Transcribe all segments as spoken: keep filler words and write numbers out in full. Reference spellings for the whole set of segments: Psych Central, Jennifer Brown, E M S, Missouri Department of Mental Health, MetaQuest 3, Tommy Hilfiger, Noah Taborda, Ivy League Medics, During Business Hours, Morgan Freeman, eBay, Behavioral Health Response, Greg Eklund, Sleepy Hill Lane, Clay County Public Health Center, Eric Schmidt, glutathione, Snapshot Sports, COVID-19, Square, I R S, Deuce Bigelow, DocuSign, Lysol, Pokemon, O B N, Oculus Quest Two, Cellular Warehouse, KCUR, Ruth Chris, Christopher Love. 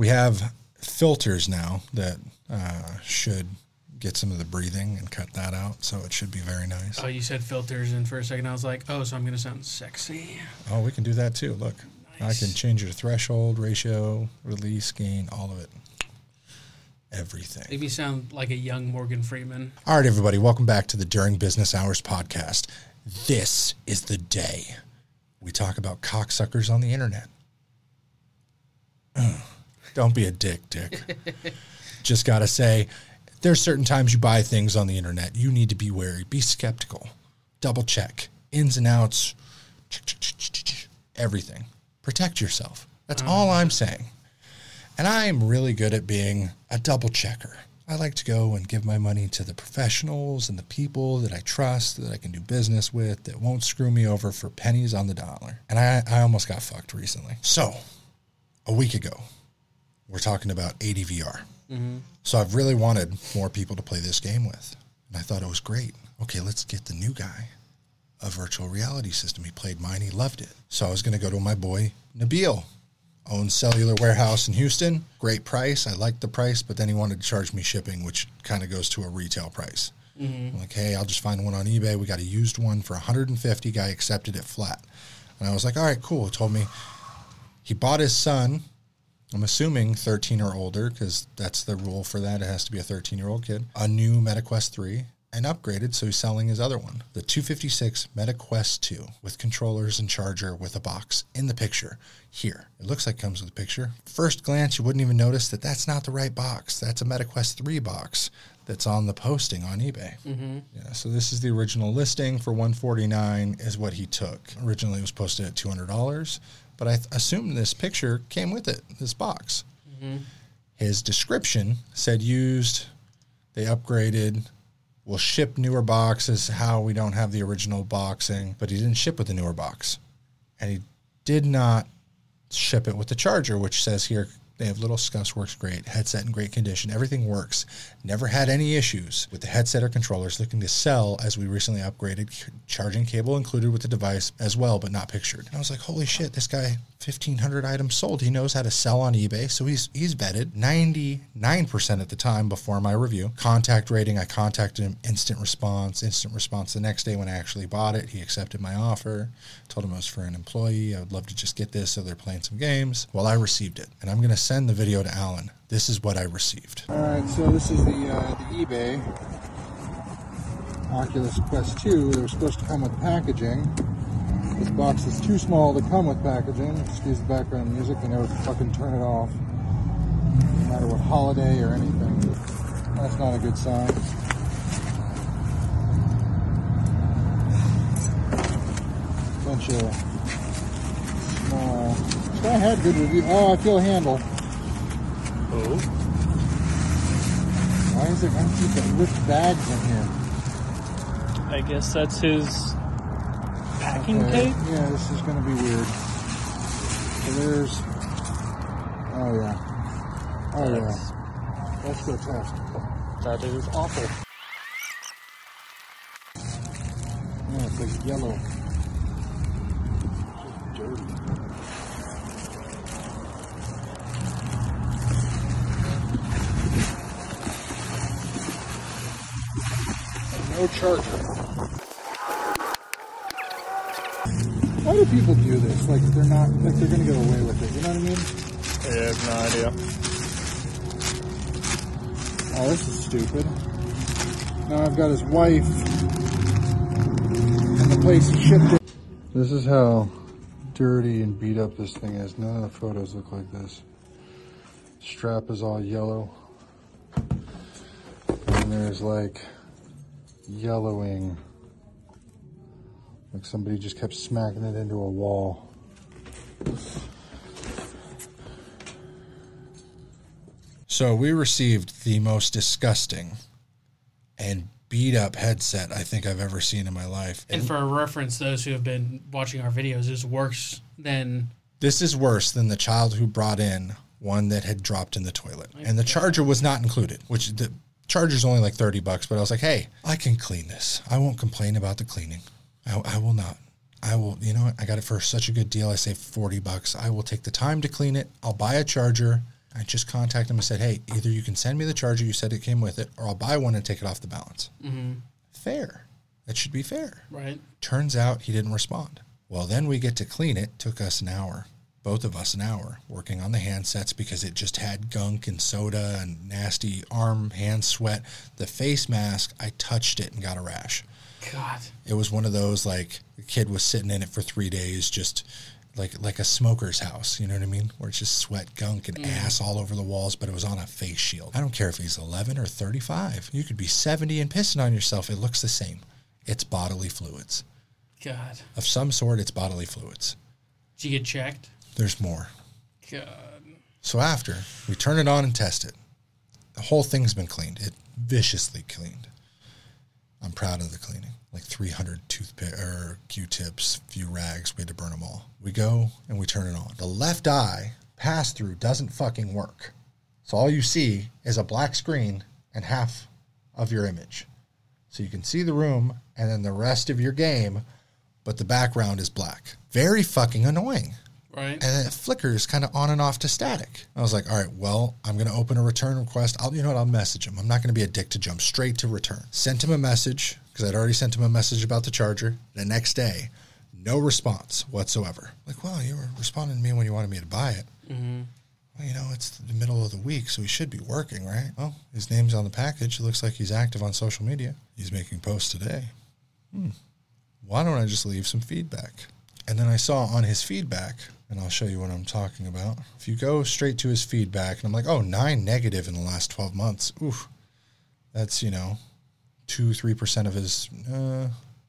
we have filters now that uh, should get some of the breathing and cut that out, so it should be very nice. Oh, you said filters, and for a second I was like, oh, so I'm going to sound sexy. Oh, we can do that too. Look, nice. I can change your threshold, ratio, release, gain, all of it. Everything. Maybe sound like a young Morgan Freeman. All right, everybody, welcome back to the During Business Hours podcast. This is the day we talk about cocksuckers on the internet. Ugh. Don't be a dick, Dick. Just got to say, there's certain times you buy things on the internet. You need to be wary. Be skeptical. Double check. Ins and outs. Everything. Protect yourself. That's um. all I'm saying. And I'm really good at being a double checker. I like to go and give my money to the professionals and the people that I trust, that I can do business with, that won't screw me over for pennies on the dollar. And I, I almost got fucked recently. So, a week ago, we're talking about A D V R. Mm-hmm. So I've really wanted more people to play this game with. And I thought it was great. Okay, let's get the new guy a virtual reality system. He played mine. He loved it. So I was going to go to my boy, Nabil. Owns Cellular Warehouse in Houston. Great price. I liked the price, but then he wanted to charge me shipping, which kind of goes to a retail price. Mm-hmm. I'm like, hey, I'll just find one on eBay. We got a used one for one hundred fifty dollars. Guy accepted it flat. And I was like, all right, cool. He told me he bought his son. I'm assuming thirteen or older, because that's the rule for that. It has to be a thirteen-year-old kid. A new MetaQuest three, and upgraded, so he's selling his other one. The two fifty-six MetaQuest two, with controllers and charger, with a box in the picture. Here. It looks like it comes with a picture. First glance, you wouldn't even notice that that's not the right box. That's a MetaQuest three box that's on the posting on eBay. Mm-hmm. Yeah, so this is the original listing for one hundred forty-nine dollars is what he took. Originally, it was posted at two hundred dollars. But I th- assume this picture came with it, this box. Mm-hmm. His description said used, they upgraded, will ship newer boxes, how we don't have the original boxing. But he didn't ship with the newer box. And he did not ship it with the charger, which says here, they have little scuffs, works great, headset in great condition, everything works. Never had any issues with the headset or controllers, looking to sell as we recently upgraded, charging cable included with the device as well, but not pictured. And I was like, holy shit, this guy, fifteen hundred items sold. He knows how to sell on eBay, so he's he's vetted. ninety-nine percent at the time before my review. Contact rating, I contacted him, instant response, instant response the next day when I actually bought it. He accepted my offer, told him it was for an employee. I would love to just get this, so they're playing some games. Well, I received it, and I'm going to send the video to Alan. This is what I received. All right, so this is the, uh, the eBay Oculus Quest two. They were supposed to come with packaging. This box is too small to come with packaging. Excuse the background music. I know, fucking turn it off. No matter what holiday or anything. That's not a good sign. Bunch of small. So I had good review. Oh, I feel a handle. Oh. Why is there empty but with bags in here? I guess that's his. Packing okay. Tape? Yeah, this is going to be weird. So there's... Oh, yeah. Oh, that's, yeah. Let's go test. That is awful. Yeah, it's like yellow. It's dirty. And no charger. Why do people do this? Like they're not, like they're gonna get away with it. You know what I mean? I have no idea. Oh, this is stupid. Now I've got his wife, and the place shipped it. This is how dirty and beat up this thing is. None of the photos look like this. Strap is all yellow, and there's like yellowing. Like somebody just kept smacking it into a wall. So we received the most disgusting and beat up headset I think I've ever seen in my life. And, and for a reference, those who have been watching our videos, this is worse than... This is worse than the child who brought in one that had dropped in the toilet. And the charger was not included, which the charger's only like thirty bucks. But I was like, hey, I can clean this. I won't complain about the cleaning. I, I will not. I will, you know what? I got it for such a good deal. I saved forty bucks. I will take the time to clean it. I'll buy a charger. I just contacted him and said, hey, either you can send me the charger you said it came with it, or I'll buy one and take it off the balance. Mm-hmm. Fair. That should be fair. Right. Turns out he didn't respond. Well, then we get to clean it. Took us an hour, both of us an hour, working on the handsets because it just had gunk and soda and nasty arm, hand sweat. The face mask, I touched it and got a rash. God. It was one of those, like, the kid was sitting in it for three days just... Like like a smoker's house, you know what I mean? Where it's just sweat, gunk, and mm. ass all over the walls, but it was on a face shield. I don't care if he's eleven or thirty-five. You could be seventy and pissing on yourself. It looks the same. It's bodily fluids. God. Of some sort, it's bodily fluids. Did you get checked? There's more. God. So after, we turn it on and test it. The whole thing's been cleaned. It viciously cleaned. I'm proud of the cleaning. Like three hundred toothpick or Q-tips, few rags. We had to burn them all. We go and we turn it on. The left eye pass-through doesn't fucking work. So all you see is a black screen and half of your image. So you can see the room and then the rest of your game, but the background is black. Very fucking annoying. Right. And then it flickers kind of on and off to static. I was like, all right, well, I'm going to open a return request. I'll, you know what? I'll message him. I'm not going to be a dick to jump straight to return. Sent him a message because I'd already sent him a message about the charger. The next day, no response whatsoever. Like, well, you were responding to me when you wanted me to buy it. Mm-hmm. Well, you know, it's the middle of the week, so he should be working, right? Well, his name's on the package. It looks like he's active on social media. He's making posts today. Hmm. Why don't I just leave some feedback? And then I saw on his feedback... And I'll show you what I'm talking about. If you go straight to his feedback, and I'm like, oh, nine negative in the last twelve months. Oof. That's, you know, two, three percent of his, uh,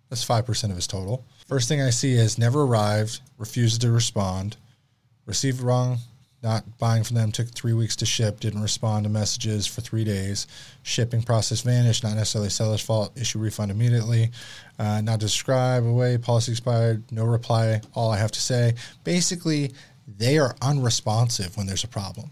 that's five percent of his total. First thing I see is never arrived, refused to respond, received wrong, not buying from them, took three weeks to ship, didn't respond to messages for three days, shipping process vanished, not necessarily seller's fault, issue refund immediately, uh, not describe away, policy expired, no reply, all I have to say. Basically, they are unresponsive when there's a problem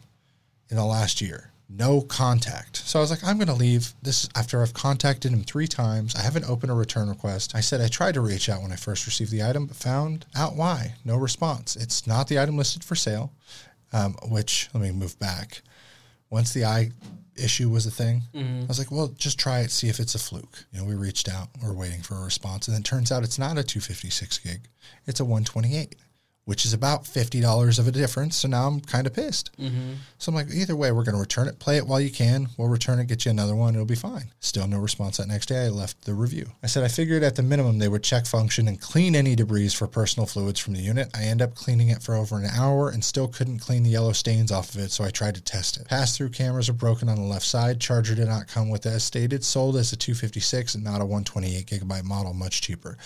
in the last year. No contact. So I was like, I'm going to leave this after I've contacted him three times. I haven't opened a return request. I said I tried to reach out when I first received the item, but found out why. No response. It's not the item listed for sale. Um, which, let me move back. Once the eye issue was a thing, mm-hmm. I was like, well, just try it, see if it's a fluke. You know, we reached out, we're waiting for a response, and then it turns out it's not a two fifty-six gig. It's a one twenty-eight, which is about fifty dollars of a difference, so now I'm kind of pissed. Mm-hmm. So I'm like, either way, we're going to return it, play it while you can, we'll return it, get you another one, it'll be fine. Still no response that next day, I left the review. I said I figured at the minimum they would check function and clean any debris for personal fluids from the unit. I end up cleaning it for over an hour and still couldn't clean the yellow stains off of it, so I tried to test it. Pass-through cameras are broken on the left side, charger did not come with it as stated, sold as a two fifty-six and not a one twenty-eight gigabyte model, much cheaper.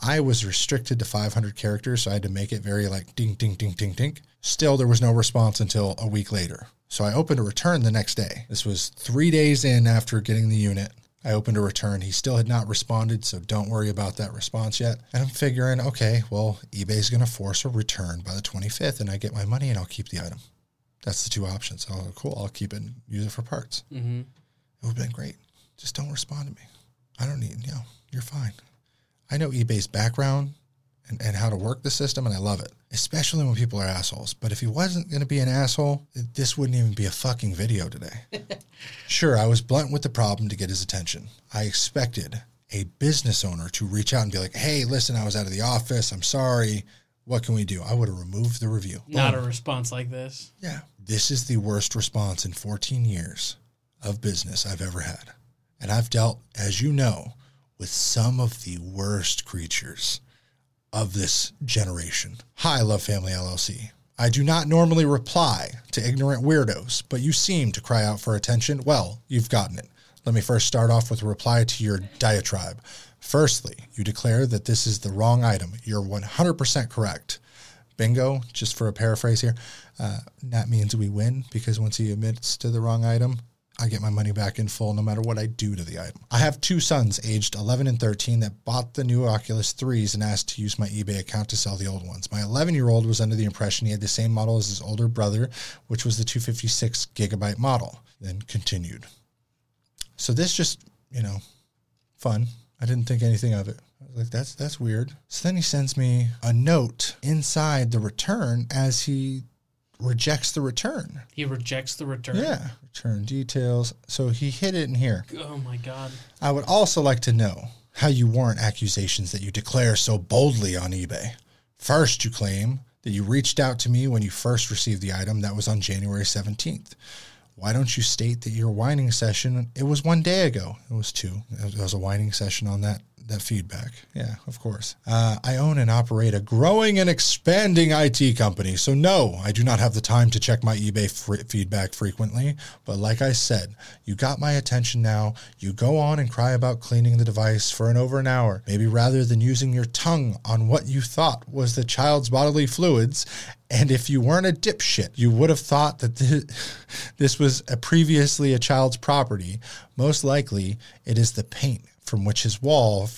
I was restricted to five hundred characters, so I had to make it very like ding, ding, ding, ding, ding. Still, there was no response until a week later. So I opened a return the next day. This was three days in after getting the unit. I opened a return. He still had not responded, so don't worry about that response yet. And I'm figuring, okay, well, eBay's going to force a return by the twenty-fifth, and I get my money and I'll keep the item. That's the two options. Oh, cool. I'll keep it and use it for parts. Mm-hmm. It would have been great. Just don't respond to me. I don't need, you know, you're fine. I know eBay's background and, and how to work the system, and I love it, especially when people are assholes. But if he wasn't going to be an asshole, this wouldn't even be a fucking video today. Sure, I was blunt with the problem to get his attention. I expected a business owner to reach out and be like, hey, listen, I was out of the office. I'm sorry. What can we do? I would have removed the review. Not Boom. A response like this. Yeah. This is the worst response in fourteen years of business I've ever had. And I've dealt, as you know, with some of the worst creatures of this generation. Hi, Love Family L L C. I do not normally reply to ignorant weirdos, but you seem to cry out for attention. Well, you've gotten it. Let me first start off with a reply to your diatribe. Firstly, you declare that this is the wrong item. You're one hundred percent correct. Bingo, just for a paraphrase here. Uh, that means we win, because once he admits to the wrong item, I get my money back in full no matter what I do to the item. I have two sons aged eleven and thirteen that bought the new Oculus threes and asked to use my eBay account to sell the old ones. My eleven-year-old was under the impression he had the same model as his older brother, which was the two fifty-six gigabyte model, then continued. So this just, you know, fun. I didn't think anything of it. I was like, that's, that's weird. So then he sends me a note inside the return as he rejects the return. He rejects the return. Yeah. Return details. So he hid it in here. Oh, my God. I would also like to know how you warrant accusations that you declare so boldly on eBay. First, you claim that you reached out to me when you first received the item. That was on January seventeenth. Why don't you state that your whining session, it was one day ago. It was two. It was a whining session on that. That feedback. Yeah, of course. Uh, I own and operate a growing and expanding I T company. So no, I do not have the time to check my eBay fr- feedback frequently. But like I said, you got my attention now. You go on and cry about cleaning the device for an over an hour. Maybe rather than using your tongue on what you thought was the child's bodily fluids. And if you weren't a dipshit, you would have thought that this, this was a previously a child's property. Most likely it is the paint from which his wall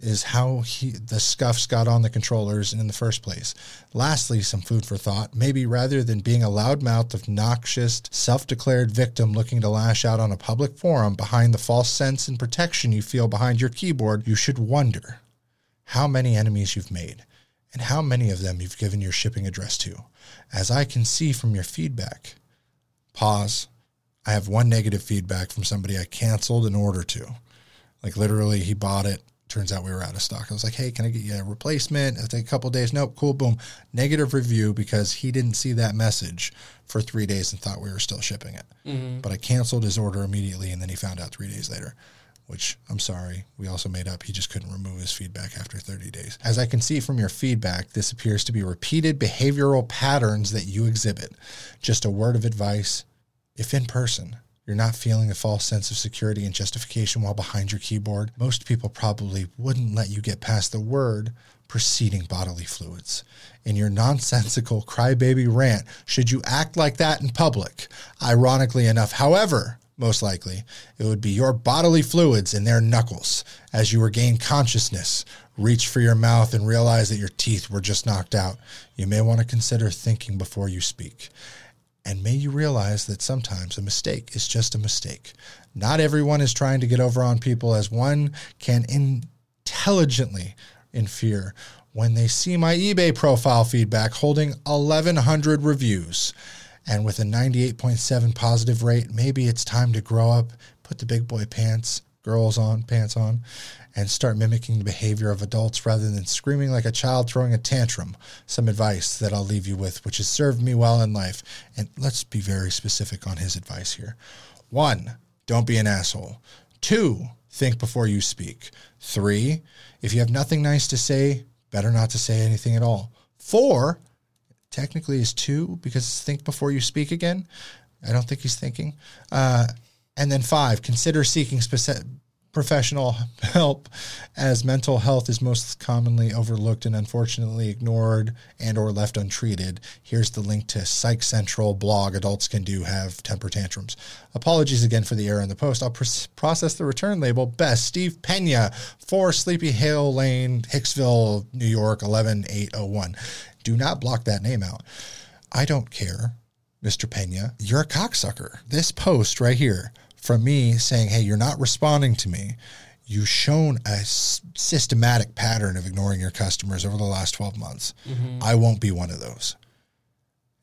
is how he the scuffs got on the controllers in the first place. Lastly, some food for thought. Maybe rather than being a loudmouthed, obnoxious, self-declared victim looking to lash out on a public forum behind the false sense and protection you feel behind your keyboard, you should wonder how many enemies you've made and how many of them you've given your shipping address to. As I can see from your feedback, pause, I have one negative feedback from somebody I canceled an order to. Like, literally, he bought it. Turns out we were out of stock. I was like, hey, can I get you a replacement? It'll take a couple of days. Nope, cool, boom. Negative review because he didn't see that message for three days and thought we were still shipping it. Mm-hmm. But I canceled his order immediately, and then he found out three days later, which I'm sorry. We also made up. He just couldn't remove his feedback after thirty days. As I can see from your feedback, this appears to be repeated behavioral patterns that you exhibit. Just a word of advice, if in person, you're not feeling a false sense of security and justification while behind your keyboard, most people probably wouldn't let you get past the word preceding bodily fluids. In your nonsensical crybaby rant, should you act like that in public? Ironically enough, however, most likely, it would be your bodily fluids and their knuckles. As you regain consciousness, reach for your mouth and realize that your teeth were just knocked out. You may want to consider thinking before you speak. And may you realize that sometimes a mistake is just a mistake. Not everyone is trying to get over on people, as one can intelligently infer when they see my eBay profile feedback holding eleven hundred reviews. And with a ninety-eight point seven positive rate, maybe it's time to grow up, put the big boy pants, girls on, pants on, and start mimicking the behavior of adults rather than screaming like a child throwing a tantrum. Some advice that I'll leave you with, which has served me well in life. And let's be very specific on his advice here. One, don't be an asshole. Two, think before you speak. Three, if you have nothing nice to say, better not to say anything at all. Four, technically is two because it's think before you speak again. I don't think he's thinking. Uh, and then five, consider seeking specific professional help, as mental health is most commonly overlooked and unfortunately ignored and or left untreated. Here's the link to Psych Central blog. Adults can do have temper tantrums. Apologies again for the error in the post. I'll pr- process the return label. Best, Steve Pena, for Sleepy Hill Lane, Hicksville, New York, eleven eight oh one. Do not block that name out. I don't care, Mister Pena. You're a cocksucker. This post right here, from me saying, hey, you're not responding to me. You've shown a s- systematic pattern of ignoring your customers over the last twelve months. Mm-hmm. I won't be one of those.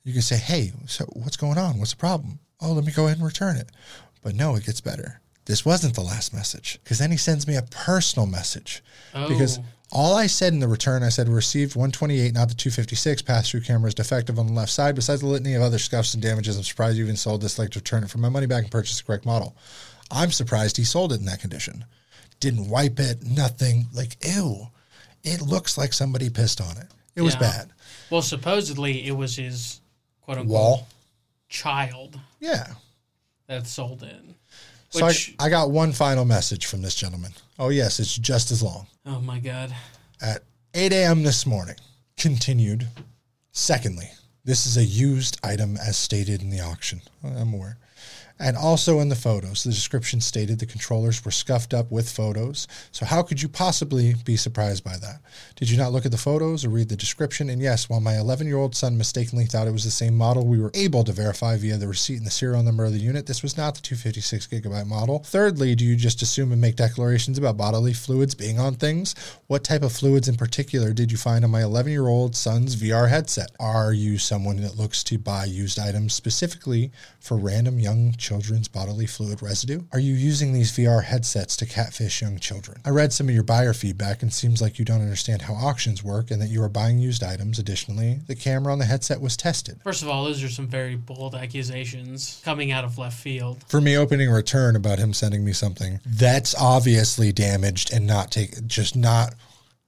You can say, hey, so what's going on? What's the problem? Oh, let me go ahead and return it. But no, it gets better. This wasn't the last message, because then he sends me a personal message. Oh. Because all I said in the return, I said, received one twenty-eight, not the two fifty-six. Pass-through camera is defective on the left side. Besides the litany of other scuffs and damages, I'm surprised you even sold this. Like to return it for my money back and purchase the correct model. I'm surprised he sold it in that condition. Didn't wipe it, nothing. Like, ew. It looks like somebody pissed on it. It yeah. was bad. Well, supposedly it was his, quote-unquote, Wall. child. Yeah. That sold it. So Which, I, I got one final message from this gentleman. Oh, yes, it's just as long. Oh, my God. At eight a.m. this morning, continued. Secondly, this is a used item as stated in the auction. I'm aware. And also in the photos, the description stated the controllers were scuffed up with photos. So how could you possibly be surprised by that? Did you not look at the photos or read the description? And yes, while my eleven-year-old son mistakenly thought it was the same model, we were able to verify via the receipt and the serial number of the unit, this was not the two fifty-six gigabyte model. Thirdly, do you just assume and make declarations about bodily fluids being on things? What type of fluids in particular did you find on my eleven-year-old son's V R headset? Are you someone that looks to buy used items specifically for random young children's bodily fluid residue? Are you using these V R headsets to catfish young children? I read some of your buyer feedback and it seems like you don't understand how auctions work and that you are buying used items. Additionally, the camera on the headset was tested. First of all, those are some very bold accusations coming out of left field. For me, opening a return about him sending me something that's obviously damaged and not take, just not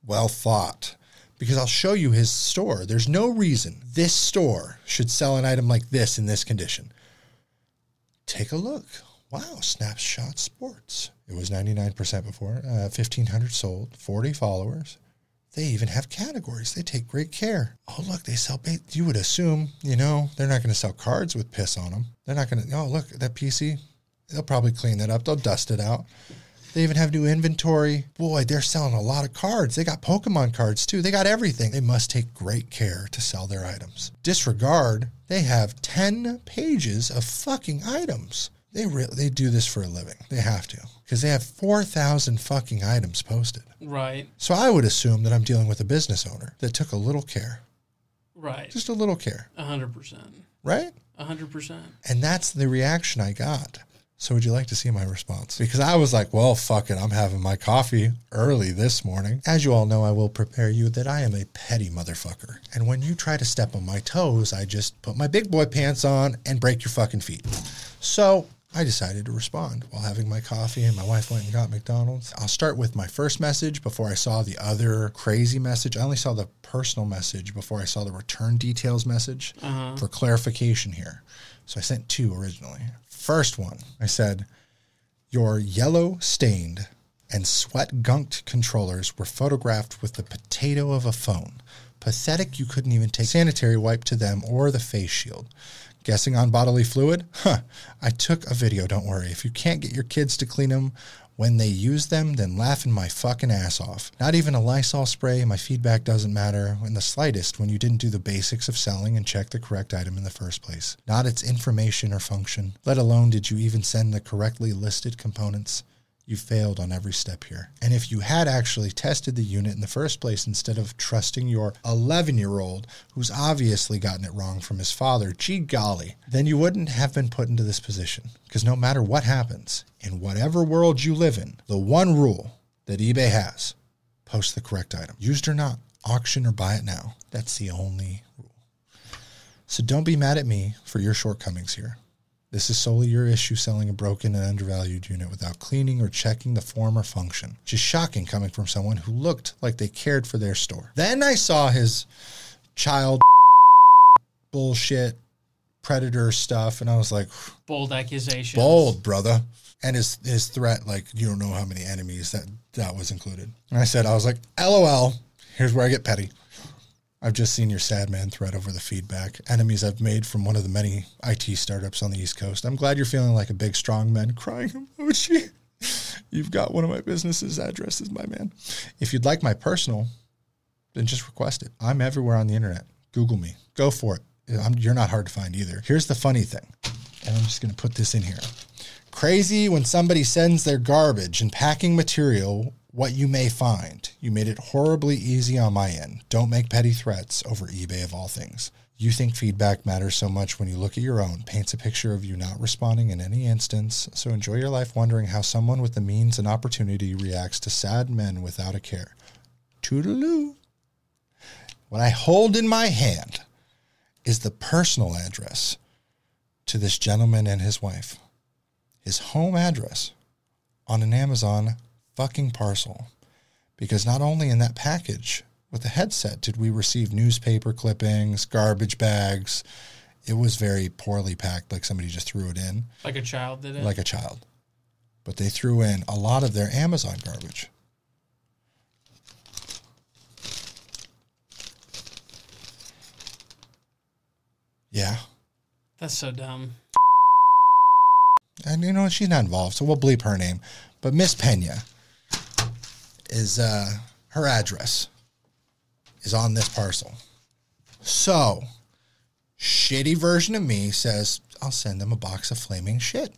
well thought. Because I'll show you his store. There's no reason this store should sell an item like this in this condition. Take a look. Wow, Snapshot Sports. It was ninety-nine percent before, uh, fifteen hundred sold, forty followers. They even have categories. They take great care. Oh, look, they sell bait. You would assume, you know, they're not going to sell cards with piss on them. They're not going to, oh, look, that P C, they'll probably clean that up. They'll dust it out. They even have new inventory. Boy, they're selling a lot of cards. They got Pokemon cards too. They got everything. They must take great care to sell their items. Disregard, they have ten pages of fucking items. They re- they do this for a living. They have to. Because they have four thousand fucking items posted. Right. So I would assume that I'm dealing with a business owner that took a little care. Right. Just a little care. one hundred percent. Right? one hundred percent. And that's the reaction I got. So would you like to see my response? Because I was like, well, fuck it. I'm having my coffee early this morning. As you all know, I will prepare you that I am a petty motherfucker. And when you try to step on my toes, I just put my big boy pants on and break your fucking feet. So I decided to respond while having my coffee, and my wife went and got McDonald's. I'll start with my first message before I saw the other crazy message. I only saw the personal message before I saw the return details message uh-huh. for clarification here. So I sent two originally. First one, I said, your yellow stained and sweat gunked controllers were photographed with the potato of a phone. Pathetic you couldn't even take sanitary wipe to them or the face shield. Guessing on bodily fluid? Huh, I took a video, don't worry. If you can't get your kids to clean them when they use them, then laughing my fucking ass off. Not even a Lysol spray, my feedback doesn't matter in the slightest when you didn't do the basics of selling and check the correct item in the first place. Not its information or function, let alone did you even send the correctly listed components. You failed on every step here. And if you had actually tested the unit in the first place instead of trusting your eleven-year-old, who's obviously gotten it wrong from his father, gee golly, then you wouldn't have been put into this position. Because no matter what happens, in whatever world you live in, the one rule that eBay has, post the correct item. Used or not, auction or buy it now. That's the only rule. So don't be mad at me for your shortcomings here. This is solely your issue selling a broken and undervalued unit without cleaning or checking the form or function, which is shocking coming from someone who looked like they cared for their store. Then I saw his child bullshit predator stuff, and I was like... Bold accusations. Bold, brother. And his, his threat, like, you don't know how many enemies, that, that was included. And I said, I was like, LOL, here's where I get petty. I've just seen your sad man thread over the feedback. Enemies I've made from one of the many I T startups on the East Coast. I'm glad you're feeling like a big strong man crying emoji. You've got one of my business's addresses, my man. If you'd like my personal, then just request it. I'm everywhere on the internet. Google me. Go for it. I'm, you're not hard to find either. Here's the funny thing, and I'm just going to put this in here. Crazy when somebody sends their garbage and packing material what you may find. You made it horribly easy on my end. Don't make petty threats over eBay of all things. You think feedback matters so much when you look at your own. Paints a picture of you not responding in any instance. So enjoy your life wondering how someone with the means and opportunity reacts to sad men without a care. Toodaloo. What I hold in my hand is the personal address to this gentleman and his wife. His home address on an Amazon fucking parcel, because not only in that package with the headset did we receive newspaper clippings, garbage bags. It was very poorly packed, like somebody just threw it in. Like a child did it? Like a child. But they threw in a lot of their Amazon garbage. Yeah. That's so dumb. And you know, she's not involved, so we'll bleep her name. But Miss Pena is uh, her address is on this parcel. So, shitty version of me says, I'll send them a box of flaming shit.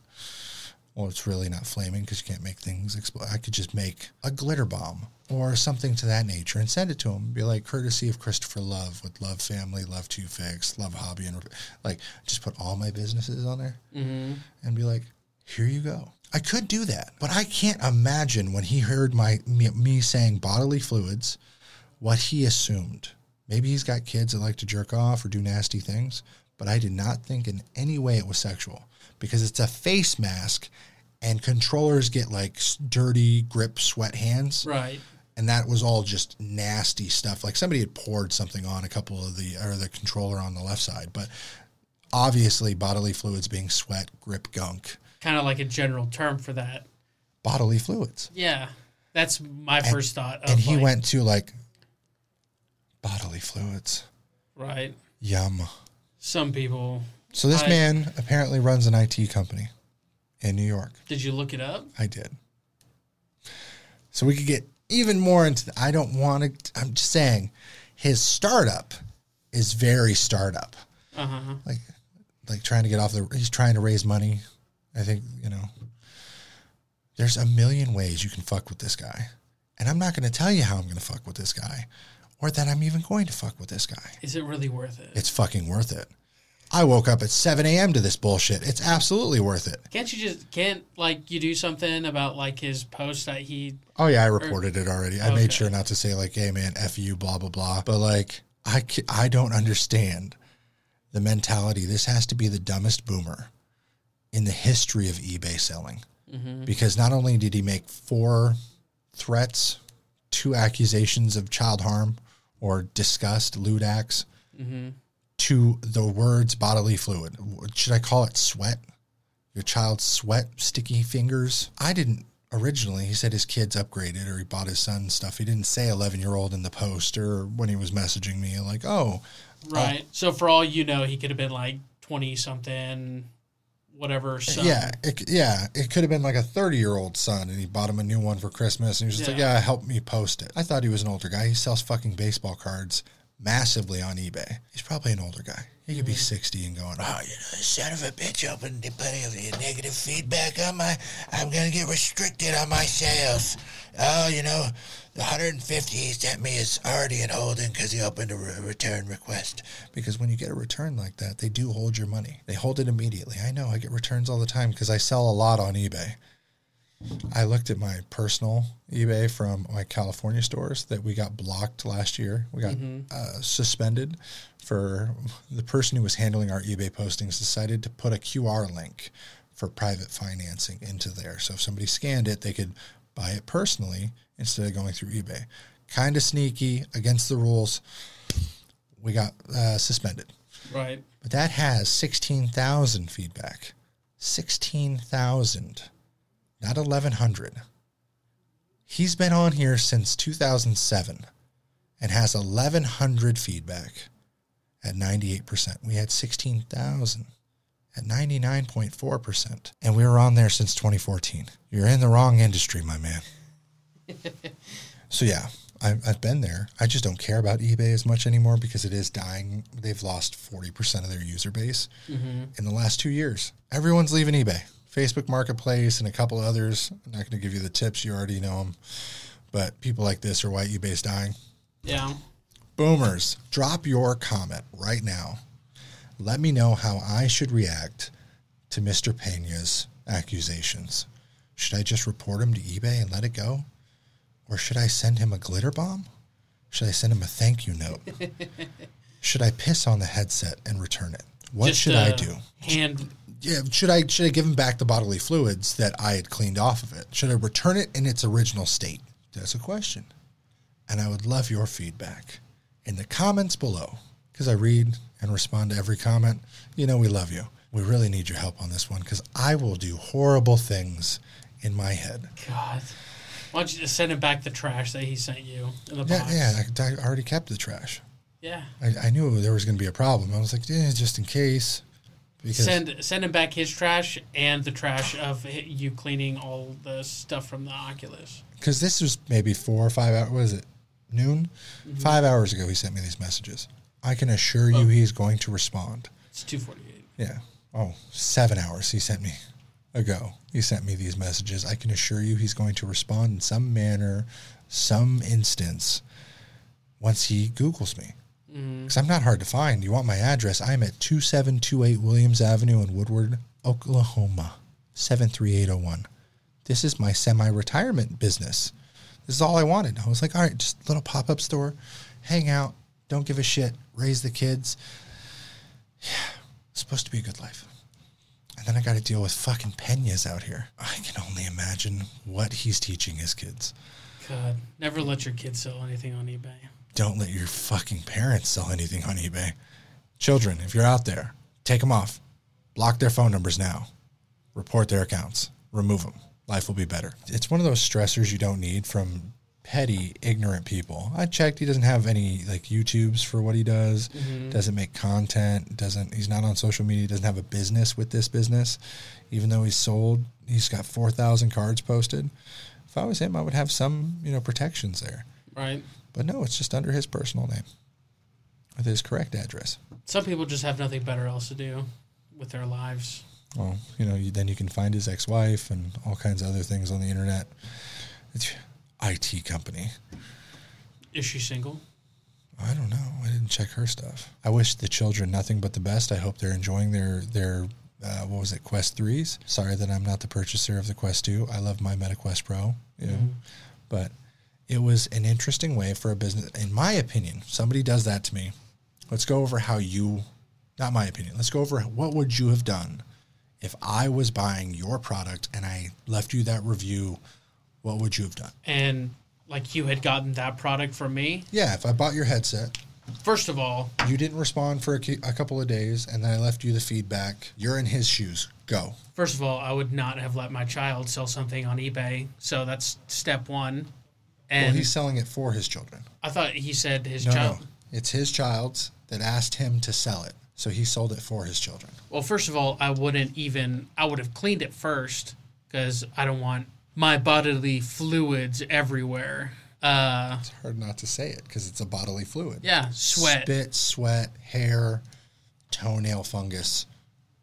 Well, it's really not flaming because you can't make things explode. I could just make a glitter bomb or something to that nature and send it to him. Be like, courtesy of Christopher Love with Love Family, Love to Fix, Love Hobby, and like just put all my businesses on there mm-hmm. and be like, here you go. I could do that, but I can't imagine when he heard my me, me saying bodily fluids, what he assumed. Maybe he's got kids that like to jerk off or do nasty things, but I did not think in any way it was sexual. Because it's a face mask, and controllers get, like, dirty, grip, sweat hands. Right. And that was all just nasty stuff. Like, somebody had poured something on a couple of the, or the controller on the left side. But obviously, bodily fluids being sweat, grip, gunk. Kind of like a general term for that. Bodily fluids. Yeah. That's my and, first thought. Of and he like, went to, like, bodily fluids. Right. Yum. Some people... So this I, man apparently runs an I T company in New York. Did you look it up? I did. So we could get even more into the, I don't want to, I'm just saying his startup is very startup. Uh-huh. Like, like trying to get off the, he's trying to raise money. I think, you know, there's a million ways you can fuck with this guy. And I'm not going to tell you how I'm going to fuck with this guy or that I'm even going to fuck with this guy. Is it really worth it? It's fucking worth it. I woke up at seven a.m. to this bullshit. It's absolutely worth it. Can't you just, can't, like, you do something about, like, his post that he... Oh, yeah, I reported or, it already. I okay. made sure not to say, like, hey, man, F you, blah, blah, blah. But, like, I, I don't understand the mentality. This has to be the dumbest boomer in the history of eBay selling. Mm-hmm. Because not only did he make four threats, two accusations of child harm or disgust, lewd acts... Mm-hmm. to the words bodily fluid. Should I call it sweat? Your child's sweat, sticky fingers? I didn't originally. He said his kids upgraded or he bought his son stuff. He didn't say eleven-year-old in the post or when he was messaging me like, oh. Right. Uh, so for all you know, he could have been like twenty-something, whatever son. Yeah. It, yeah. It could have been like a thirty-year-old son and he bought him a new one for Christmas and he was just yeah. like, yeah, help me post it. I thought he was an older guy. He sells fucking baseball cards. Massively on eBay. He's probably an older guy. He could be sixty and going, oh, you know, son of a bitch opened plenty of negative feedback on my, I'm going to get restricted on my sales. Oh, you know, the one hundred fifty he sent me is already in holding because he opened a re- return request. Because when you get a return like that, they do hold your money. They hold it immediately. I know, I get returns all the time because I sell a lot on eBay. I looked at my personal eBay from my California stores that we got blocked last year. We got mm-hmm. uh, suspended for the person who was handling our eBay postings decided to put a Q R link for private financing into there. So if somebody scanned it, they could buy it personally instead of going through eBay. Kind of sneaky, against the rules. We got uh, suspended. Right. But that has sixteen thousand feedback. sixteen thousand. Not eleven hundred. He's been on here since two thousand seven and has eleven hundred feedback at ninety-eight percent. We had sixteen thousand at ninety-nine point four percent. And we were on there since twenty fourteen. You're in the wrong industry, my man. So, yeah, I, I've been there. I just don't care about eBay as much anymore because it is dying. They've lost forty percent of their user base mm-hmm. in the last two years. Everyone's leaving eBay. Facebook Marketplace and a couple others. I'm not going to give you the tips. You already know them. But people like this are why eBay's dying. Yeah. Boomers, drop your comment right now. Let me know how I should react to Mister Pena's accusations. Should I just report him to eBay and let it go? Or should I send him a glitter bomb? Should I send him a thank you note? Should I piss on the headset and return it? What just should I do? Hand... Yeah, should I should I give him back the bodily fluids that I had cleaned off of it? Should I return it in its original state? That's a question. And I would love your feedback in the comments below because I read and respond to every comment. You know we love you. We really need your help on this one because I will do horrible things in my head. God. Why don't you just send him back the trash that he sent you in the yeah, box? Yeah, I, I already kept the trash. Yeah. I, I knew there was going to be a problem. I was like, yeah, just in case. Because send send him back his trash and the trash of you cleaning all the stuff from the Oculus. Because this was maybe four or five hours. What is it? Noon? Mm-hmm. Five hours ago he sent me these messages. I can assure oh. you he's going to respond. It's two forty-eight. Yeah. Oh, seven hours he sent me. ago. He sent me these messages. I can assure you he's going to respond in some manner, some instance, once he Googles me. Because I'm not hard to find. You want my address? I'm at two seven two eight Williams Avenue in Woodward, Oklahoma, seven three eight oh one. This is my semi-retirement business. This is all I wanted. I was like, all right, just a little pop-up store, hang out, don't give a shit, raise the kids. Yeah, it's supposed to be a good life. And then I got to deal with fucking Peñas out here. I can only imagine what he's teaching his kids. God, never let your kids sell anything on eBay. Don't let your fucking parents sell anything on eBay. Children, if you're out there, take them off. Block their phone numbers now. Report their accounts. Remove them. Life will be better. It's one of those stressors you don't need from petty, ignorant people. I checked. He doesn't have any, like, YouTubes for what he does. Mm-hmm. Doesn't make content. Doesn't. He's not on social media. Doesn't have a business with this business. Even though he's sold, he's got four thousand cards posted. If I was him, I would have some, you know, protections there. Right. But no, it's just under his personal name with his correct address. Some people just have nothing better else to do with their lives. Well, you know, you, then you can find his ex-wife and all kinds of other things on the internet. It's I T company. Is she single? I don't know. I didn't check her stuff. I wish the children nothing but the best. I hope they're enjoying their, their uh, what was it, Quest threes. Sorry that I'm not the purchaser of the Quest two. I love my MetaQuest Pro, you know, mm-hmm. but... It was an interesting way for a business, in my opinion. Somebody does that to me. Let's go over how you, not my opinion, let's go over what would you have done if I was buying your product and I left you that review, what would you have done? And like you had gotten that product from me? Yeah, if I bought your headset. First of all. You didn't respond for a, a couple of days and then I left you the feedback. You're in his shoes. Go. First of all, I would not have let my child sell something on eBay. So that's step one. And well, he's selling it for his children. I thought he said his no, child. No, it's his child's that asked him to sell it. So he sold it for his children. Well, first of all, I wouldn't even, I would have cleaned it first because I don't want my bodily fluids everywhere. Uh, it's hard not to say it because it's a bodily fluid. Yeah, sweat. Spit, sweat, hair, toenail fungus.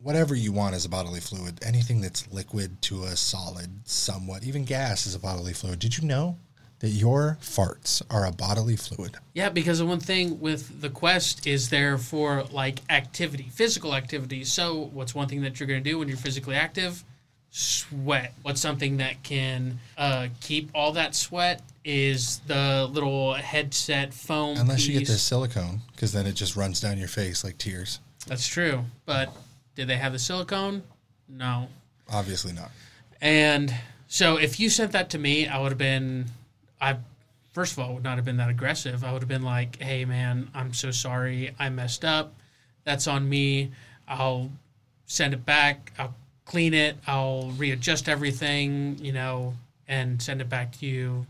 Whatever you want is a bodily fluid. Anything that's liquid to a solid somewhat. Even gas is a bodily fluid. Did you know that your farts are a bodily fluid? Yeah, because the one thing with the Quest is there for, like, activity, physical activity. So what's one thing that you're going to do when you're physically active? Sweat. What's something that can uh, keep all that sweat is the little headset foam Unless piece. You get the silicone, because then it just runs down your face like tears. That's true. But did they have the silicone? No. Obviously not. And so if you sent that to me, I would have been... I, first of all, would not have been that aggressive. I would have been like, hey, man, I'm so sorry. I messed up. That's on me. I'll send it back. I'll clean it. I'll readjust everything, you know, and send it back to you.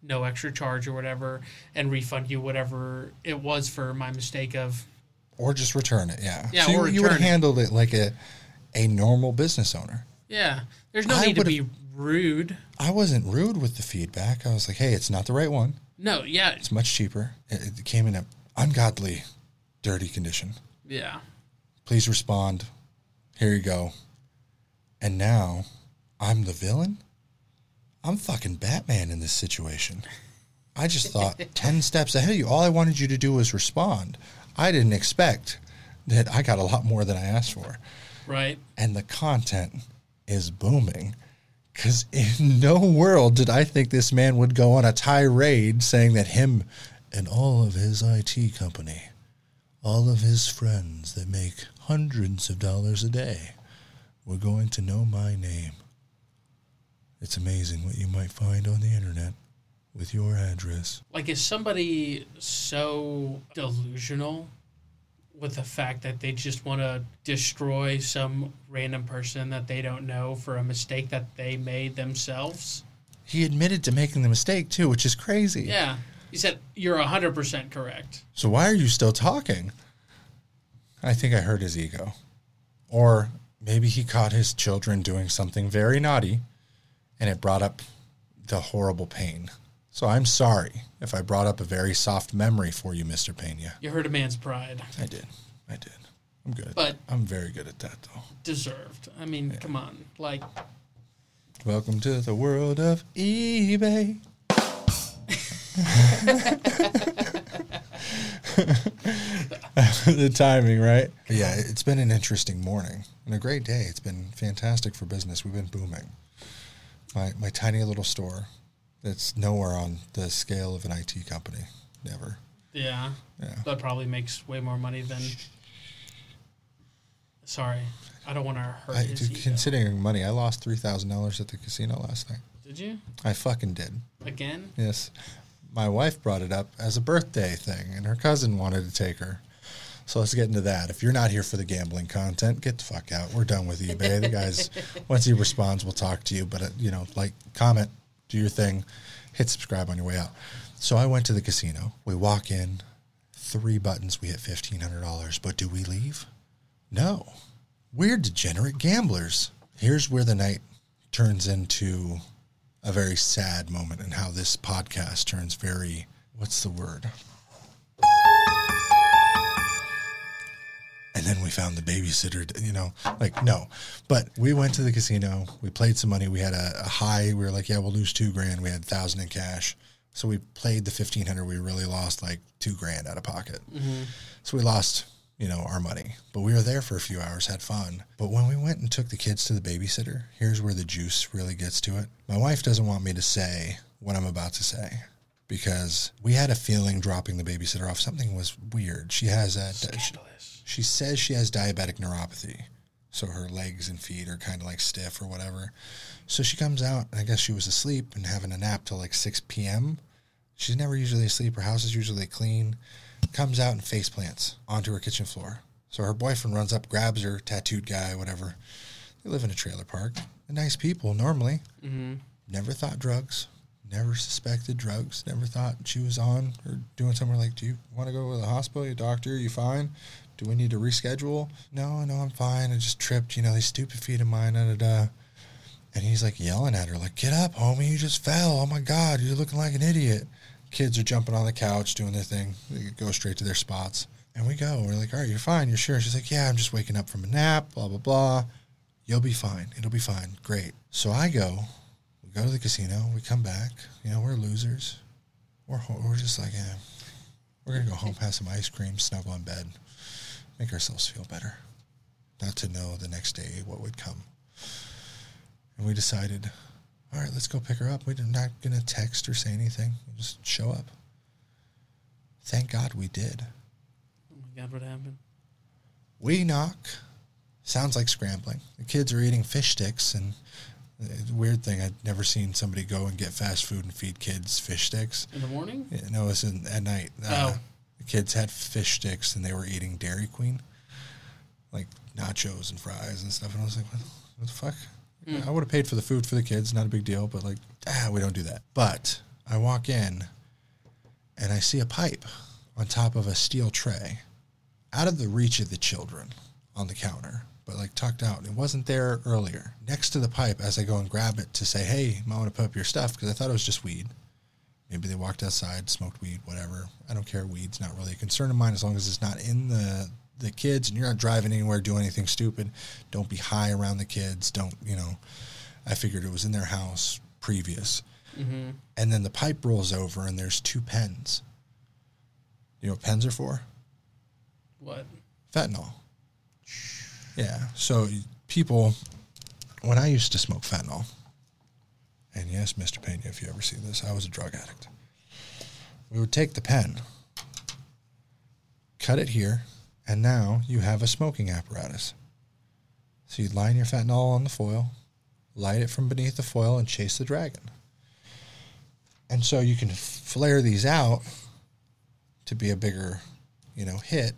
No extra charge or whatever, and refund you whatever it was for my mistake of. Or just return it, yeah. Yeah, so or you, return you would have handled it like a, a normal business owner. Yeah. There's no I need to be... rude. I wasn't rude with the feedback. I was like, hey, it's not the right one. No, yeah. It's much cheaper. It, it came in an ungodly, dirty condition. Yeah. Please respond. Here you go. And now I'm the villain? I'm fucking Batman in this situation. I just thought ten steps ahead of you. All I wanted you to do was respond. I didn't expect that I got a lot more than I asked for. Right. And the content is booming. Because in no world did I think this man would go on a tirade saying that him and all of his I T company, all of his friends that make hundreds of dollars a day, were going to know my name. It's amazing what you might find on the internet with your address. Like, is somebody so delusional with the fact that they just want to destroy some random person that they don't know for a mistake that they made themselves? He admitted to making the mistake, too, which is crazy. Yeah. He said, you're one hundred percent correct. So why are you still talking? I think I hurt his ego. Or maybe he caught his children doing something very naughty, and it brought up the horrible pain. So I'm sorry if I brought up a very soft memory for you, Mister Pena. You hurt a man's pride. I did. I did. I'm good. But I'm very good at that, though. Deserved. I mean, yeah. Come on. Like, welcome to the world of eBay. The timing, right? Yeah, it's been an interesting morning and a great day. It's been fantastic for business. We've been booming. My my tiny little store that's nowhere on the scale of an I T company. Never. Yeah. Yeah. That probably makes way more money than... Sorry, I don't want to hurt I, his ego. Considering money, I lost three thousand dollars at the casino last night. Did you? I fucking did. Again? Yes. My wife brought it up as a birthday thing, and her cousin wanted to take her. So let's get into that. If you're not here for the gambling content, get the fuck out. We're done with eBay. The guys, once he responds, we'll talk to you. But, uh, you know, like, comment, do your thing, hit subscribe on your way out. So I went to the casino. We walk in, three buttons, we hit fifteen hundred dollars. But do we leave? No. We're degenerate gamblers. Here's where the night turns into a very sad moment and how this podcast turns very, what's the word? And then we found the babysitter, you know, like, no. But we went to the casino. We played some money. We had a, a high. We were like, yeah, we'll lose two grand. We had a thousand in cash. So we played the fifteen hundred. We really lost like two grand out of pocket. Mm-hmm. So we lost... you know, our money. But we were there for a few hours, had fun. But when we went and took the kids to the babysitter, here's where the juice really gets to it. My wife doesn't want me to say what I'm about to say because we had a feeling dropping the babysitter off. Something was weird. She has a... Scandalous. She, she says she has diabetic neuropathy. So her legs and feet are kind of like stiff or whatever. So she comes out, and I guess she was asleep and having a nap till like six p.m. She's never usually asleep. Her house is usually clean. Comes out and face plants onto her kitchen floor. So her boyfriend runs up, grabs her, tattooed guy, whatever. They live in a trailer park. They're nice people, normally. Mm-hmm. Never thought drugs. Never suspected drugs. Never thought she was on or doing something like, do you want to go to the hospital? Your doctor, are you fine? Do we need to reschedule? No, no, I'm fine. I just tripped. You know, these stupid feet of mine, da, da, da. And he's like yelling at her, like, get up, homie. You just fell. Oh, my God. You're looking like an idiot. Kids are jumping on the couch, doing their thing. They go straight to their spots. And we go. We're like, all right, you're fine. You're sure? She's like, yeah, I'm just waking up from a nap, blah, blah, blah. You'll be fine. It'll be fine. Great. So I go. We go to the casino. We come back. You know, we're losers. We're, ho- we're just like, yeah, we're going to go home, have some ice cream, snuggle in bed, make ourselves feel better. Not to know the next day what would come. And we decided... all right, let's go pick her up. We're not going to text or say anything. We'll just show up. Thank God we did. Oh, my God, what happened? We knock. Sounds like scrambling. The kids are eating fish sticks, and it's a weird thing. I'd never seen somebody go and get fast food and feed kids fish sticks. In the morning? Yeah, no, it was in, at night. Uh, oh. The kids had fish sticks, and they were eating Dairy Queen, like nachos and fries and stuff. And I was like, what, what the fuck? I would have paid for the food for the kids, not a big deal, but like, ah, we don't do that. But I walk in, and I see a pipe on top of a steel tray, out of the reach of the children on the counter, but like tucked out. It wasn't there earlier. Next to the pipe, as I go and grab it to say, hey, I want to put up your stuff, because I thought it was just weed. Maybe they walked outside, smoked weed, whatever. I don't care. Weed's not really a concern of mine as long as it's not in the... the kids, and you're not driving anywhere, doing anything stupid. Don't be high around the kids. Don't, you know, I figured it was in their house previous. Mm-hmm. And then the pipe rolls over, and there's two pens. You know what pens are for? What? Fentanyl. Yeah. So people, when I used to smoke fentanyl, and yes, Mister Pena, if you ever see this, I was a drug addict. We would take the pen, cut it here, and now you have a smoking apparatus. So you line your fentanyl on the foil, light it from beneath the foil, and chase the dragon. And so you can flare these out to be a bigger, you know, hit.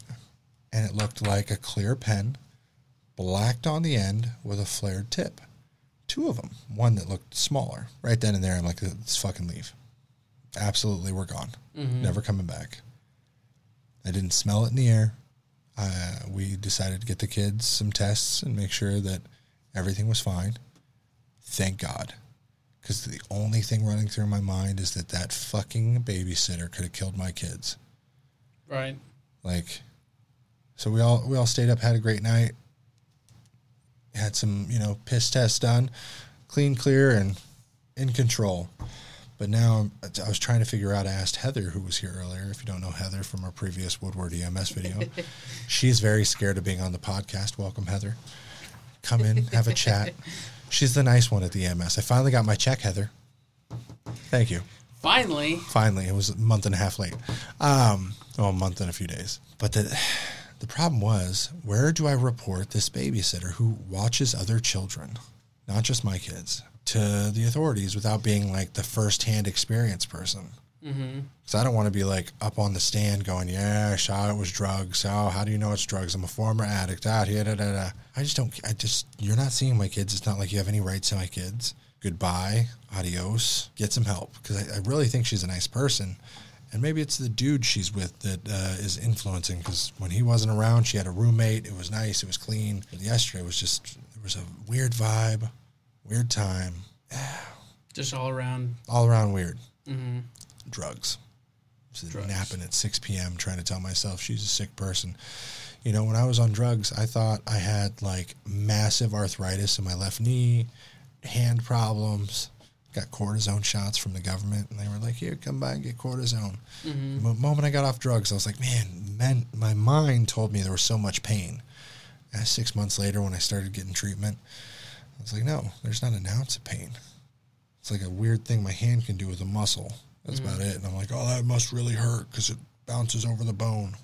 And it looked like a clear pen, blacked on the end with a flared tip. Two of them. One that looked smaller. Right then and there, I'm like, let's fucking leave. Absolutely, we're gone. Mm-hmm. Never coming back. I didn't smell it in the air. Uh, we decided to get the kids some tests and make sure that everything was fine. Thank God. Because the only thing running through my mind is that that fucking babysitter could have killed my kids. Right. Like, So we all we all stayed up, had a great night, had some, you know, piss tests done, clean, clear, and in control. But now I was trying to figure out, I asked Heather, who was here earlier, if you don't know Heather from our previous Woodward E M S video, she's very scared of being on the podcast. Welcome, Heather. Come in, have a chat. She's the nice one at the E M S. I finally got my check, Heather. Thank you. Finally. Finally. It was a month and a half late. Um, well, a month and a few days. But the the problem was, where do I report this babysitter who watches other children, not just my kids, to the authorities without being like the first-hand experience person? Because mm-hmm. I don't want to be like up on the stand going, yeah, I saw it was drugs. Oh, how do you know it's drugs? I'm a former addict. Ah, da, da, da, da. I just don't, I just, you're not seeing my kids. It's not like you have any rights to my kids. Goodbye. Adios. Get some help. Because I, I really think she's a nice person. And maybe it's the dude she's with that uh, is influencing, because when he wasn't around, she had a roommate. It was nice. It was clean. But yesterday was just, there was a weird vibe, weird time. Just all around. All around weird. Mm-hmm. Drugs. So drugs. Napping at six p.m. trying to tell myself she's a sick person. You know, when I was on drugs, I thought I had like massive arthritis in my left knee, hand problems, got cortisone shots from the government, and they were like, here, come by and get cortisone. Mm-hmm. The moment I got off drugs, I was like, man, man, my mind told me there was so much pain. And six months later, when I started getting treatment, I was like, no, there's not an ounce of pain. It's like a weird thing my hand can do with a muscle. That's mm. about it. And I'm like, oh, that must really hurt because it bounces over the bone.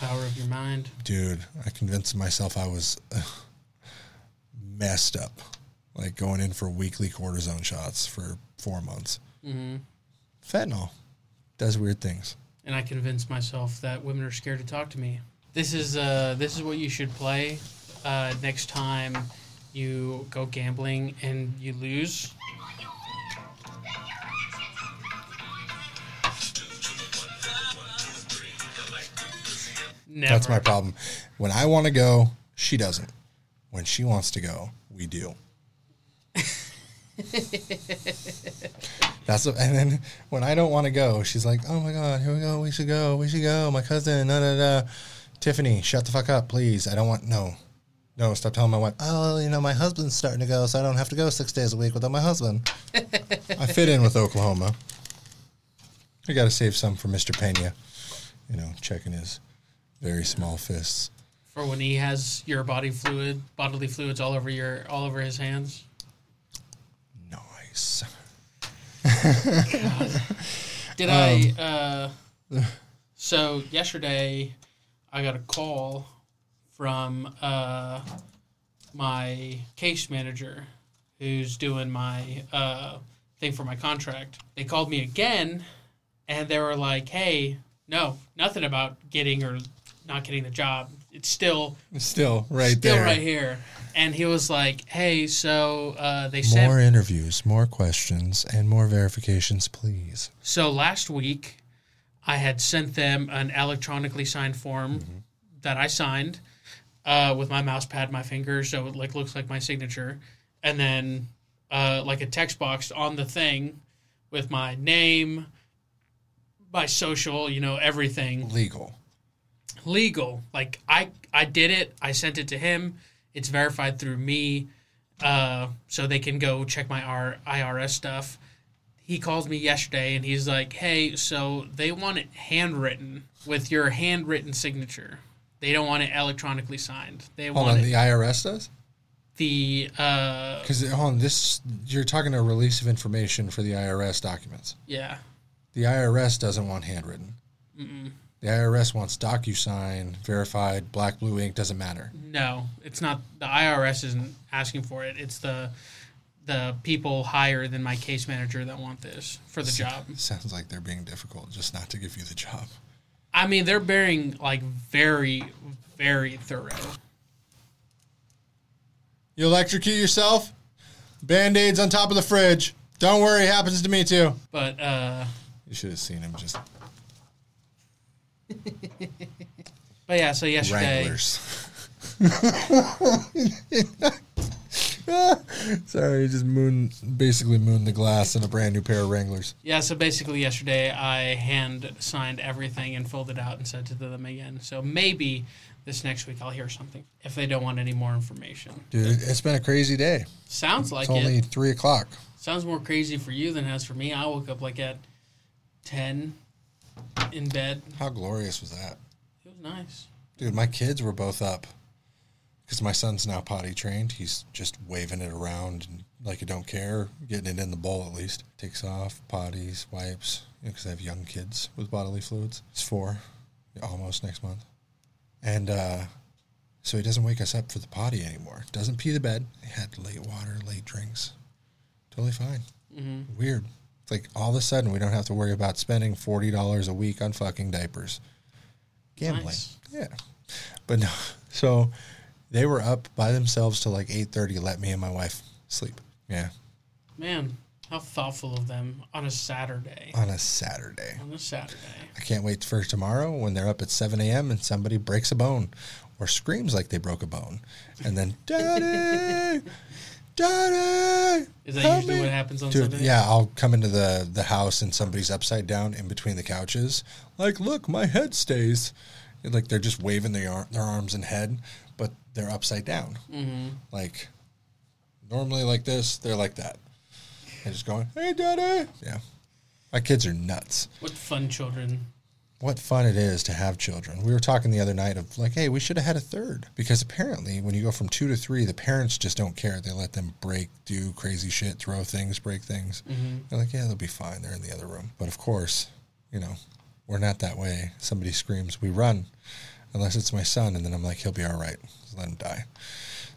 Power of your mind. Dude, I convinced myself I was uh, messed up, like going in for weekly cortisone shots for four months. Mm-hmm. Fentanyl does weird things. And I convinced myself that women are scared to talk to me. This is uh, this is what you should play uh, next time you go gambling and you lose. Never. That's my problem. When I want to go, she doesn't. When she wants to go, we do. That's what, and then when I don't want to go, she's like, "Oh my god, here we go. We should go. We should go. My cousin, da da da." Tiffany, shut the fuck up, please. I don't want no, no. Stop telling my wife. Oh, you know my husband's starting to go, so I don't have to go six days a week without my husband. I fit in with Oklahoma. I got to save some for Mister Pena. You know, checking his very small fists. For when he has your body fluid, bodily fluids all over your, all over his hands. Nice. God. Did um, I? Uh, so yesterday, I got a call from uh, my case manager, who's doing my uh, thing for my contract. They called me again, and they were like, "Hey, no, nothing about getting or." Not getting the job. It's still still right still there. Still right here. And he was like, hey, so uh, they said... More interviews, more questions, and more verifications, please. So last week, I had sent them an electronically signed form mm-hmm. that I signed uh, with my mouse pad and my finger, so it like looks like my signature. And then uh, like a text box on the thing with my name, my social, you know, everything. Legal. Legal. Like, I, I did it. I sent it to him. It's verified through me, uh, so they can go check my I R S stuff. He calls me yesterday, and he's like, hey, so they want it handwritten with your handwritten signature. They don't want it electronically signed. They hold want on, it, the I R S does? The... Because, uh, hold on, this, you're talking a release of information for the I R S documents. Yeah. The I R S doesn't want handwritten. Mm-mm. The I R S wants DocuSign, verified, black, blue ink, doesn't matter. No, it's not. The I R S isn't asking for it. It's the the people higher than my case manager that want this for the so, job. Sounds like they're being difficult just not to give you the job. I mean, they're being, like, very, very thorough. You electrocute yourself? Band-Aids on top of the fridge. Don't worry, it happens to me, too. But, uh... You should have seen him just... But yeah, so yesterday. Wranglers. Sorry, just moon, basically mooned the glass in a brand new pair of Wranglers. Yeah, so basically yesterday I hand signed everything and filled it out and sent it to them again. So maybe this next week I'll hear something if they don't want any more information. Dude, it's been a crazy day. Sounds like it. It's only three o'clock. Sounds more crazy for you than it has for me. I woke up like at ten in bed. How glorious was that? It was nice. Dude, my kids were both up. Because my son's now potty trained. He's just waving it around and like I don't care, getting it in the bowl at least. Takes off, potties, wipes, because you know, I have young kids with bodily fluids. It's four, almost next month. And uh, so he doesn't wake us up for the potty anymore. Doesn't pee the bed. He had late water, late drinks. Totally fine. Mm-hmm. Weird. It's like all of a sudden we don't have to worry about spending forty dollars a week on fucking diapers. Gambling. Nice. Yeah. But no, so... They were up by themselves till like eight thirty, let me and my wife sleep. Yeah. Man, how thoughtful of them on a Saturday. On a Saturday. On a Saturday. I can't wait for tomorrow when they're up at seven a.m. and somebody breaks a bone or screams like they broke a bone. And then, Daddy, Daddy, is that usually me. What happens on Dude, Sunday? Yeah, I'll come into the, the house and somebody's upside down in between the couches. Like, look, my head stays. And like they're just waving their, ar- their arms and head. But they're upside down. Mm-hmm. Like, normally like this, they're like that. They're just going, hey, Daddy. Yeah. My kids are nuts. What fun children. What fun it is to have children. We were talking the other night of like, hey, we should have had a third. Because apparently when you go from two to three, the parents just don't care. They let them break, do crazy shit, throw things, break things. Mm-hmm. They're like, yeah, they'll be fine. They're in the other room. But of course, you know, we're not that way. Somebody screams, we run. Unless it's my son, and then I'm like, he'll be all right. Just let him die.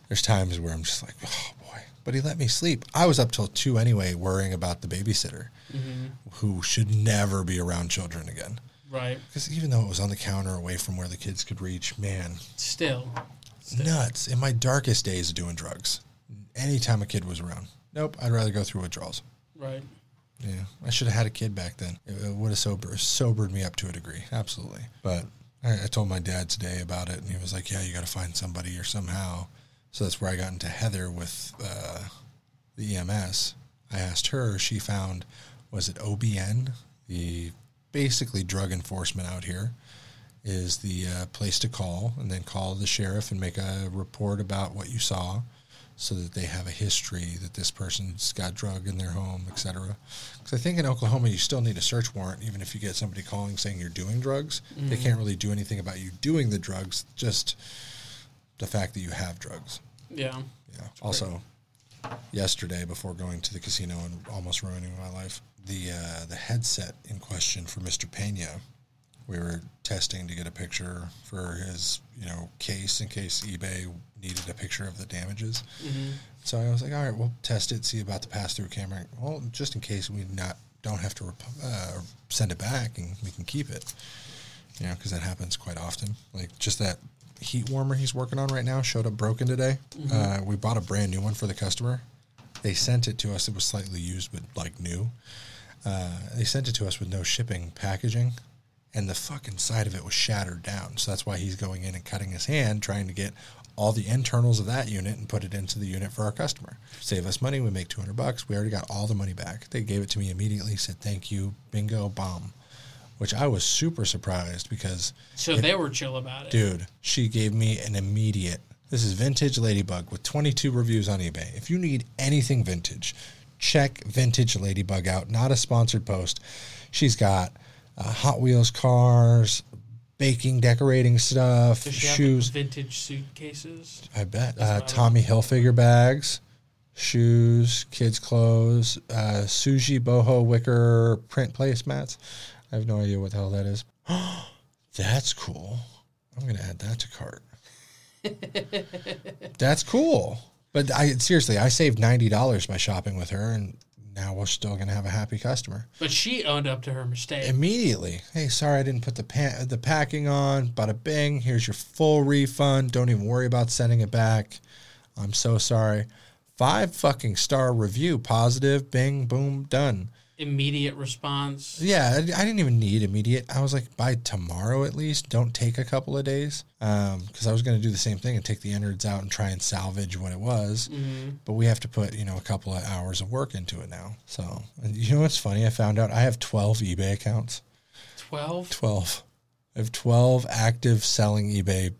There's times where I'm just like, oh, boy. But he let me sleep. I was up till two anyway worrying about the babysitter, mm-hmm. who should never be around children again. Right. Because even though it was on the counter away from where the kids could reach, man. Still. Still. Nuts. In my darkest days of doing drugs, anytime a kid was around, nope, I'd rather go through withdrawals. Right. Yeah. I should have had a kid back then. It, it would have sober, sobered me up to a degree. Absolutely. But... I told my dad today about it, and he was like, yeah, you got to find somebody or somehow. So that's where I got into Heather with uh, the E M S. I asked her. She found, was it O B N? The basically drug enforcement out here is the uh, place to call, and then call the sheriff and make a report about what you saw so that they have a history that this person's got drug in their home, et cetera. Because I think in Oklahoma, you still need a search warrant, even if you get somebody calling saying you're doing drugs. Mm. They can't really do anything about you doing the drugs, just the fact that you have drugs. Yeah. Yeah. Also, yesterday, before going to the casino and almost ruining my life, the uh, the headset in question for Mister Pena, we were testing to get a picture for his, you know, case in case eBay needed a picture of the damages. Mm-hmm. So I was like, all right, we'll test it, see about the pass-through camera. Well, just in case we not don't have to rep- uh, send it back and we can keep it, you know, because that happens quite often. Like just that heat warmer he's working on right now showed up broken today. Mm-hmm. Uh, we bought a brand new one for the customer. They sent it to us. It was slightly used but like new. Uh, they sent it to us with no shipping packaging. And the fucking side of it was shattered down. So that's why he's going in and cutting his hand, trying to get all the internals of that unit and put it into the unit for our customer. Save us money. We make two hundred bucks. We already got all the money back. They gave it to me immediately, said, thank you. Bingo, bomb. Which I was super surprised because... So it, they were chill about it. Dude, she gave me an immediate... This is Vintage Ladybug with twenty-two reviews on eBay. If you need anything vintage, check Vintage Ladybug out. Not a sponsored post. She's got... Uh, Hot Wheels cars, baking, decorating stuff, does she shoes, have vintage suitcases. I bet uh, Tommy Hilfiger bags, shoes, kids' clothes, uh, Suji boho wicker print placemats. I have no idea what the hell that is. That's cool. I'm gonna add that to cart. That's cool. But I seriously, I saved ninety dollars by shopping with her and. Now we're still going to have a happy customer. But she owned up to her mistake. Immediately. Hey, sorry I didn't put the pa- the packing on. Bada bing. Here's your full refund. Don't even worry about sending it back. I'm so sorry. Five fucking star review. Positive. Bing. Boom. Done. immediate response. Yeah, I didn't even need immediate. I was like, by tomorrow at least, don't take a couple of days. Um, because I was going to do the same thing and take the innards out and try and salvage what it was. Mm-hmm. But we have to put, you know, a couple of hours of work into it now. So, and you know what's funny? I found out I have twelve eBay accounts. twelve? twelve. I have twelve active selling eBay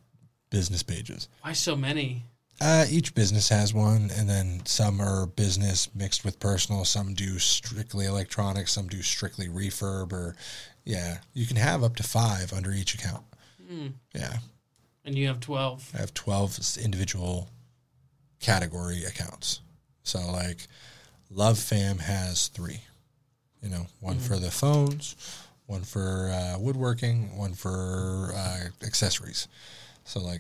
business pages. Why so many? Uh, each business has one, and then some are business mixed with personal. Some do strictly electronics. Some do strictly refurb. Or, yeah, you can have up to five under each account. Mm. Yeah. And you have twelve. I have twelve individual category accounts. So, like, Love Fam has three. You know, one mm. for the phones, one for uh, woodworking, one for uh, accessories. So, like,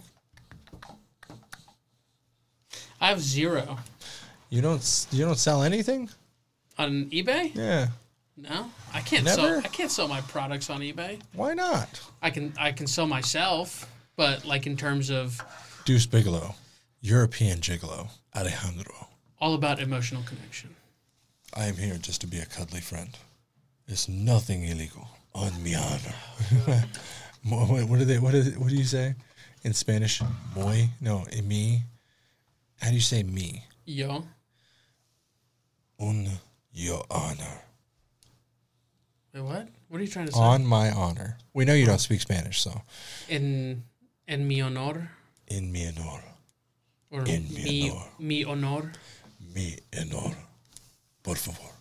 I have zero. You don't you don't sell anything on eBay? Yeah. No, I can't Never? sell. I can't sell my products on eBay. Why not? I can I can sell myself, but like in terms of Deuce Bigelow, European Gigolo, Alejandro. All about emotional connection. I am here just to be a cuddly friend. It's nothing illegal on mi honor. What do they? What do they, What do you say in Spanish? Muy? No, en mi. How do you say me? Yo. On your honor. Wait, what? What are you trying to say? On my honor. We know you don't speak Spanish, so. En, en mi honor. En mi honor. Or en mi honor. Mi honor. Mi honor. Por favor.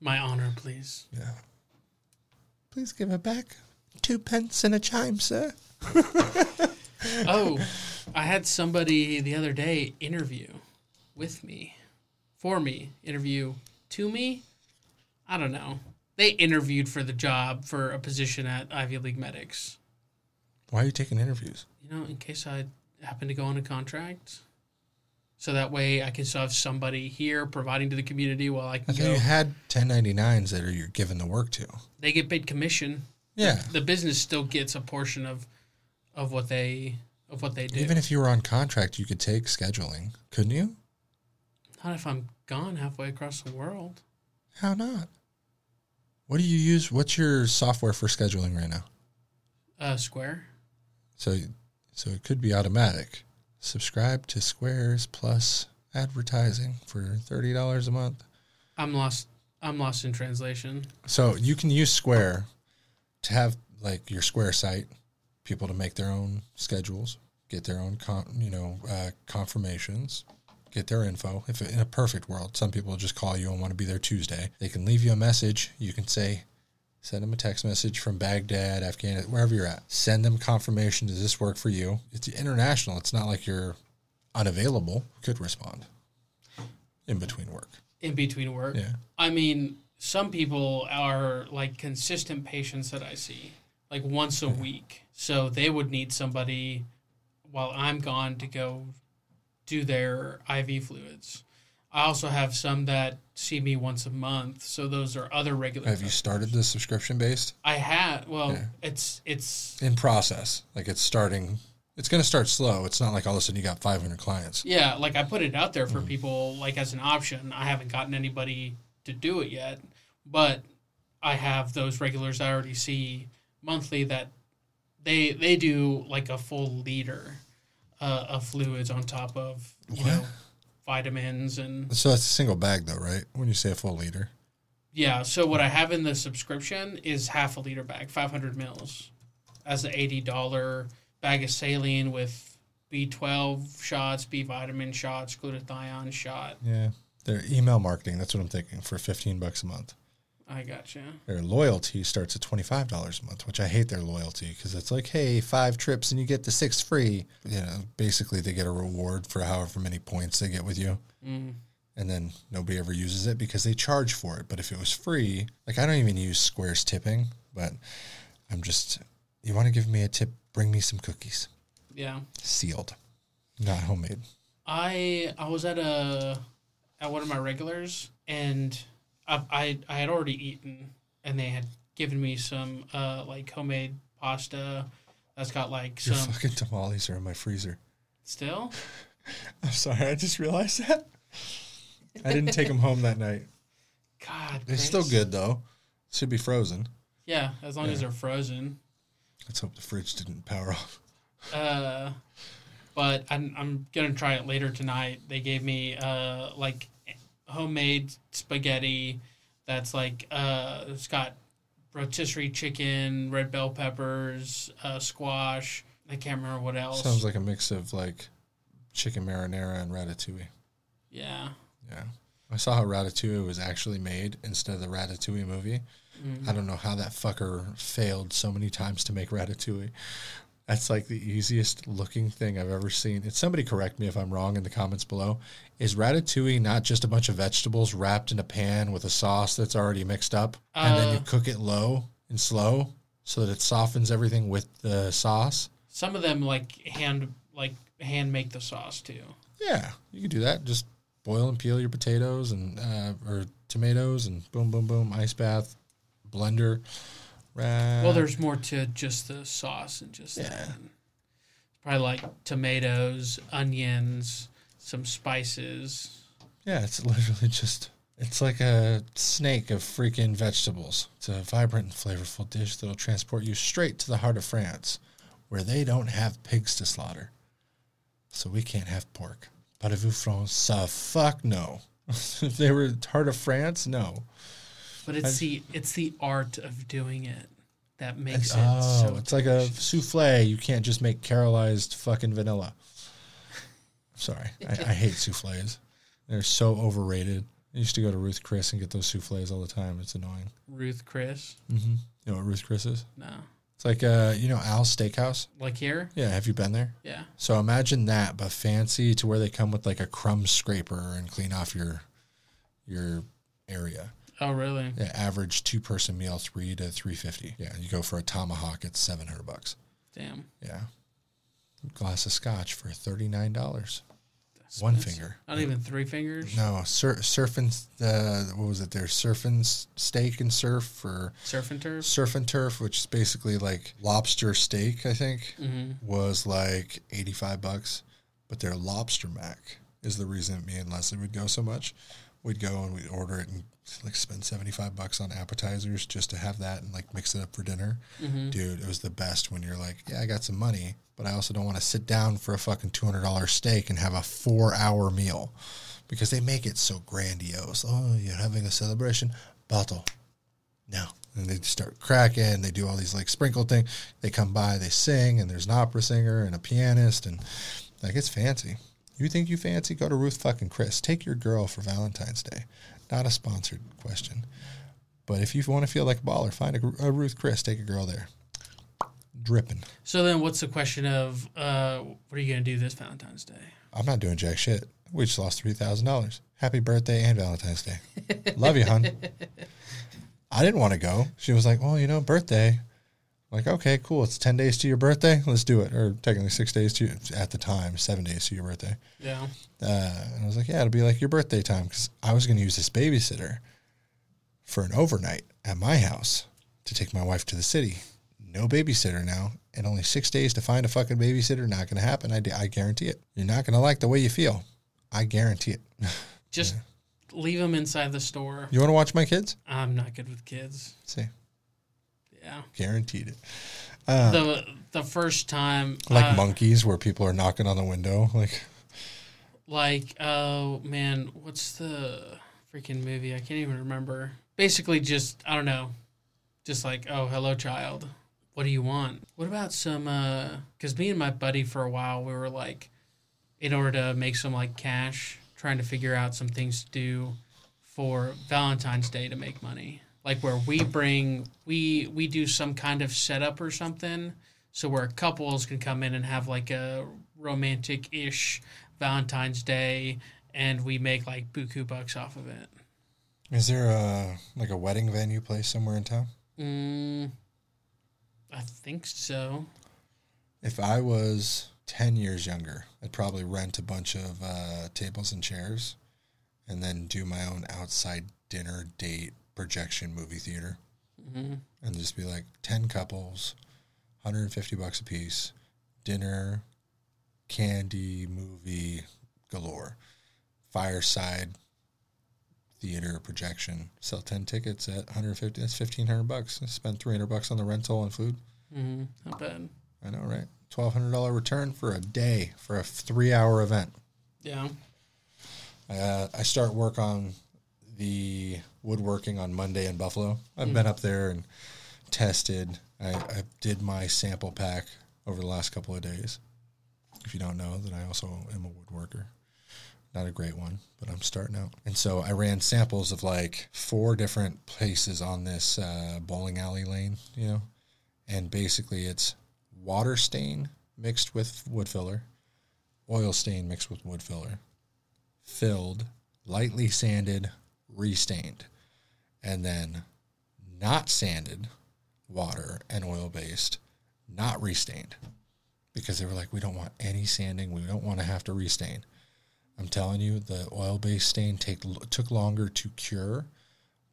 My honor, please. Yeah. Please give it back. Two pence and a chime, sir. Oh, I had somebody the other day interview with me, for me, interview to me. I don't know. They interviewed for the job for a position at Ivy League Medics. Why are you taking interviews? You know, in case I happen to go on a contract. So that way I can still have somebody here providing to the community while I can I go. You had ten ninety-nines that are you're giving the work to. They get paid commission. Yeah. The, the business still gets a portion of... Of what they of what they do. Even if you were on contract, you could take scheduling, couldn't you? Not if I'm gone halfway across the world. How not? What do you use? What's your software for scheduling right now? Uh, Square. So, so it could be automatic. Subscribe to Square's Plus advertising for thirty dollars a month. I'm lost. I'm lost in translation. So you can use Square to have like your Square site. People to make their own schedules, get their own, con- you know, uh, confirmations, get their info. If in a perfect world, some people just call you and want to be there Tuesday. They can leave you a message. You can say, send them a text message from Baghdad, Afghanistan, wherever you're at. Send them confirmation. Does this work for you? It's international. It's not like you're unavailable. Could respond in between work. In between work. Yeah. I mean, some people are like consistent patients that I see. Like once a week. So they would need somebody while I'm gone to go do their I V fluids. I also have some that see me once a month. So those are other regular. Have you started the subscription based? I had. Well, yeah. it's it's in process. Like it's starting. It's going to start slow. It's not like all of a sudden you got five hundred clients. Yeah. Like I put it out there for mm. people like as an option. I haven't gotten anybody to do it yet, but I have those regulars I already see monthly that they they do like a full liter uh, of fluids on top of you what? know vitamins and so that's a single bag though, right? When you say a full liter, yeah. So what I have in the subscription is half a liter bag, five hundred mils, as the eighty dollar bag of saline with B twelve shots, B vitamin shots, glutathione shot. Yeah, they're email marketing. That's what I'm thinking for fifteen bucks a month. I gotcha. Their loyalty starts at twenty-five dollars a month, which I hate their loyalty because it's like, hey, five trips and you get the six free. You know, basically they get a reward for however many points they get with you. Mm. And then nobody ever uses it because they charge for it. But if it was free, like I don't even use Square's tipping, but I'm just, you want to give me a tip, bring me some cookies. Yeah. Sealed, not homemade. I I was at a at one of my regulars and... I I had already eaten, and they had given me some uh, like homemade pasta that's got like some... Your fucking tamales are in my freezer. Still? I'm sorry, I just realized that. I didn't take them home that night. God, it's still good though. Should be frozen. Yeah, as long yeah. as they're frozen. Let's hope the fridge didn't power off. Uh, but I'm, I'm gonna try it later tonight. They gave me uh like homemade spaghetti that's like uh it's got rotisserie chicken, red bell peppers, uh, squash. I can't remember what else. Sounds like a mix of like chicken marinara and ratatouille. Yeah. Yeah. I saw how Ratatouille was actually made instead of the Ratatouille movie. Mm-hmm. I don't know how that fucker failed so many times to make Ratatouille. That's like the easiest looking thing I've ever seen. If somebody correct me if I'm wrong in the comments below. Is Ratatouille not just a bunch of vegetables wrapped in a pan with a sauce that's already mixed up? Uh, and then you cook it low and slow so that it softens everything with the sauce? Some of them like hand like hand make the sauce too. Yeah, you can do that. Just boil and peel your potatoes and uh, or tomatoes and boom, boom, boom, ice bath, blender. Right. Well, there's more to just the sauce and just yeah. that. Probably like tomatoes, onions, some spices. Yeah, it's literally just, it's like a snake of freaking vegetables. It's a vibrant and flavorful dish that'll transport you straight to the heart of France, where they don't have pigs to slaughter. So we can't have pork. Parlez-vous français? Fuck no. If they were heart of France, no. But it's I've, the it's the art of doing it that makes it oh, so it's delicious. Like a souffle. You can't just make caramelized fucking vanilla. Sorry. I, I hate souffles. They're so overrated. I used to go to Ruth Chris and get those souffles all the time. It's annoying. Ruth Chris? Mm-hmm. You know what Ruth Chris is? No. It's like, uh, you know, Al's Steakhouse? Like here? Yeah. Have you been there? Yeah. So imagine that, but fancy to where they come with like a crumb scraper and clean off your your area. Oh, really? Yeah, average two-person meal, three to three fifty. Yeah, you go for a tomahawk, it's seven hundred bucks. Damn. Yeah, a glass of scotch for thirty-nine dollars. One nice. Finger. Not yeah. even three fingers. No, sur- surfing. Uh, what was it? There, surfing steak and surf or surf and turf. Surf and turf, which is basically like lobster steak. I think mm-hmm. was like eighty-five bucks, but their lobster mac is the reason me and Leslie would go so much. We'd go and we'd order it and like spend seventy-five bucks on appetizers just to have that and like mix it up for dinner. Mm-hmm. Dude, it was the best when you're like, yeah, I got some money, but I also don't want to sit down for a fucking two hundred dollars steak and have a four hour meal because they make it so grandiose. Oh, you're having a celebration bottle. No. And they start cracking. They do all these like sprinkle thing. They come by, they sing, and there's an opera singer and a pianist and like, it's fancy. You think you fancy? Go to Ruth fucking Chris. Take your girl for Valentine's Day. Not a sponsored question. But if you want to feel like a baller, find a, a Ruth Chris. Take a girl there. Dripping. So then what's the question of uh, what are you going to do this Valentine's Day? I'm not doing jack shit. We just lost three thousand dollars. Happy birthday and Valentine's Day. Love you, hun. I didn't want to go. She was like, well, you know, birthday. Like, okay, cool. It's ten days to your birthday. Let's do it. Or technically six days to, at the time, seven days to your birthday. Yeah. Uh, and I was like, yeah, it'll be like your birthday time. Because I was going to use this babysitter for an overnight at my house to take my wife to the city. No babysitter now. And only six days to find a fucking babysitter. Not going to happen. I, I guarantee it. You're not going to like the way you feel. I guarantee it. Just yeah. leave them inside the store. You want to watch my kids? I'm not good with kids. See. Yeah. Guaranteed it. Uh, the the first time. Like uh, monkeys where people are knocking on the window. Like, like oh, man, what's the freaking movie? I can't even remember. Basically just, I don't know, just like, oh, hello, child. What do you want? What about some, because uh, me and my buddy for a while, we were like, in order to make some like cash, trying to figure out some things to do for Valentine's Day to make money. Like where we bring, we we do some kind of setup or something, so where couples can come in and have like a romantic-ish Valentine's Day, and we make like buku bucks off of it. Is there a like a wedding venue place somewhere in town? Mm, I think so. If I was ten years younger, I'd probably rent a bunch of uh, tables and chairs, and then do my own outside dinner date. Projection movie theater mm-hmm. and just be like ten couples, one hundred fifty bucks a piece, dinner, candy, movie galore, fireside theater projection. Sell ten tickets at one hundred fifty. That's fifteen hundred bucks. Spend three hundred bucks on the rental and food. Mm, not bad. I know, right? twelve hundred dollars return for a day, for a three-hour event. Yeah. Uh, I start work on the woodworking on Monday in Buffalo. I've mm. been up there and tested. I, I did my sample pack over the last couple of days. If you don't know, then I also am a woodworker. Not a great one, but I'm starting out. And so I ran samples of like four different places on this uh, bowling alley lane, you know, and basically it's water stain mixed with wood filler, oil stain mixed with wood filler, filled, lightly sanded, restained, and then not sanded, water and oil-based, not restained, because they were like, we don't want any sanding. We don't want to have to restain. I'm telling you, the oil-based stain take, took longer to cure,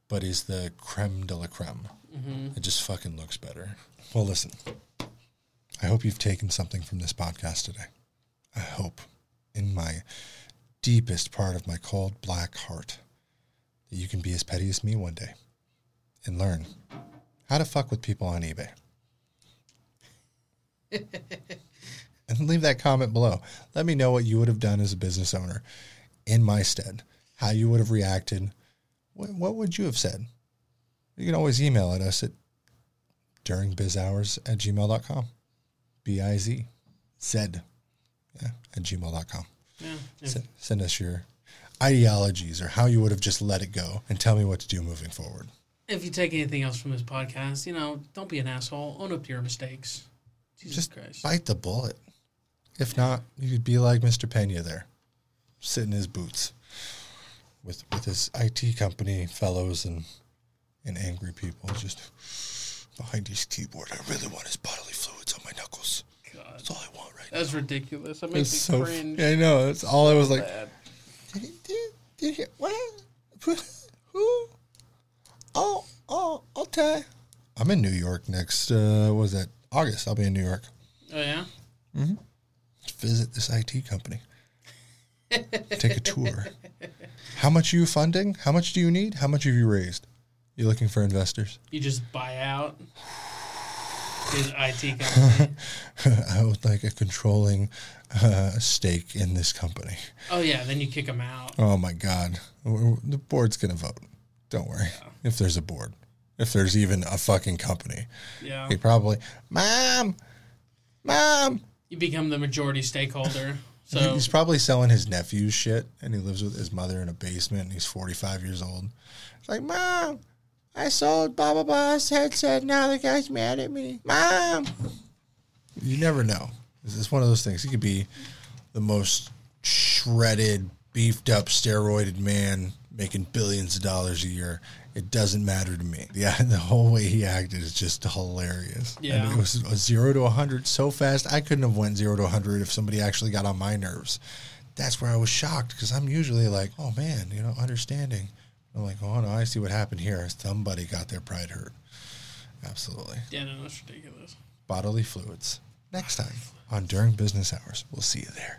but is the creme de la creme. Mm-hmm. It just fucking looks better. Well, listen, I hope you've taken something from this podcast today. I hope, in my deepest part of my cold, black heart, that you can be as petty as me one day and learn how to fuck with people on eBay. And leave that comment below. Let me know what you would have done as a business owner in my stead, how you would have reacted. What, what would you have said? You can always email at us at duringbizhours at gmail dot com. B I Z Z yeah, at gmail dot com. Yeah, yeah. Send, send us your ideologies or how you would have just let it go and tell me what to do moving forward. If you take anything else from this podcast, you know, don't be an asshole. Own up to your mistakes. Jesus just Christ. Bite the bullet. If not, you'd be like Mister Pena there, sitting in his boots with with his I T company fellows and and angry people just behind his keyboard. I really want his bodily fluids on my knuckles. God. That's all I want right now. That's ridiculous. That makes me cringe. I know. That's all I was like. Did he do? Did he? What? Who? Oh, oh, okay. I'm in New York next. Uh, what was that? August. I'll be in New York. Oh, yeah? Mm-hmm. Visit this I T company. Take a tour. How much are you funding? How much do you need? How much have you raised? You're looking for investors? You just buy out this I T company. I would like a controlling uh, stake in this company. Oh, yeah. Then you kick them out. Oh, my God. The board's going to vote. Don't worry. Yeah. If there's a board. If there's even a fucking company. Yeah. They probably, Mom, Mom. You become the majority stakeholder. So he's probably selling his nephew's shit, and he lives with his mother in a basement, and he's forty-five years old. It's like, Mom, I sold blah, blah, blah's headset. Now the guy's mad at me. Mom. You never know. It's one of those things. He could be the most shredded, beefed up, steroided man making billions of dollars a year. It doesn't matter to me. Yeah, the whole way he acted is just hilarious. Yeah. And it was a zero to one hundred so fast, I couldn't have went zero to one hundred if somebody actually got on my nerves. That's where I was shocked, because I'm usually like, oh, man, you know, understanding. I'm like, oh, no, I see what happened here. Somebody got their pride hurt. Absolutely. Yeah, no, that's ridiculous. Bodily fluids. Next time on During Business Hours. We'll see you there.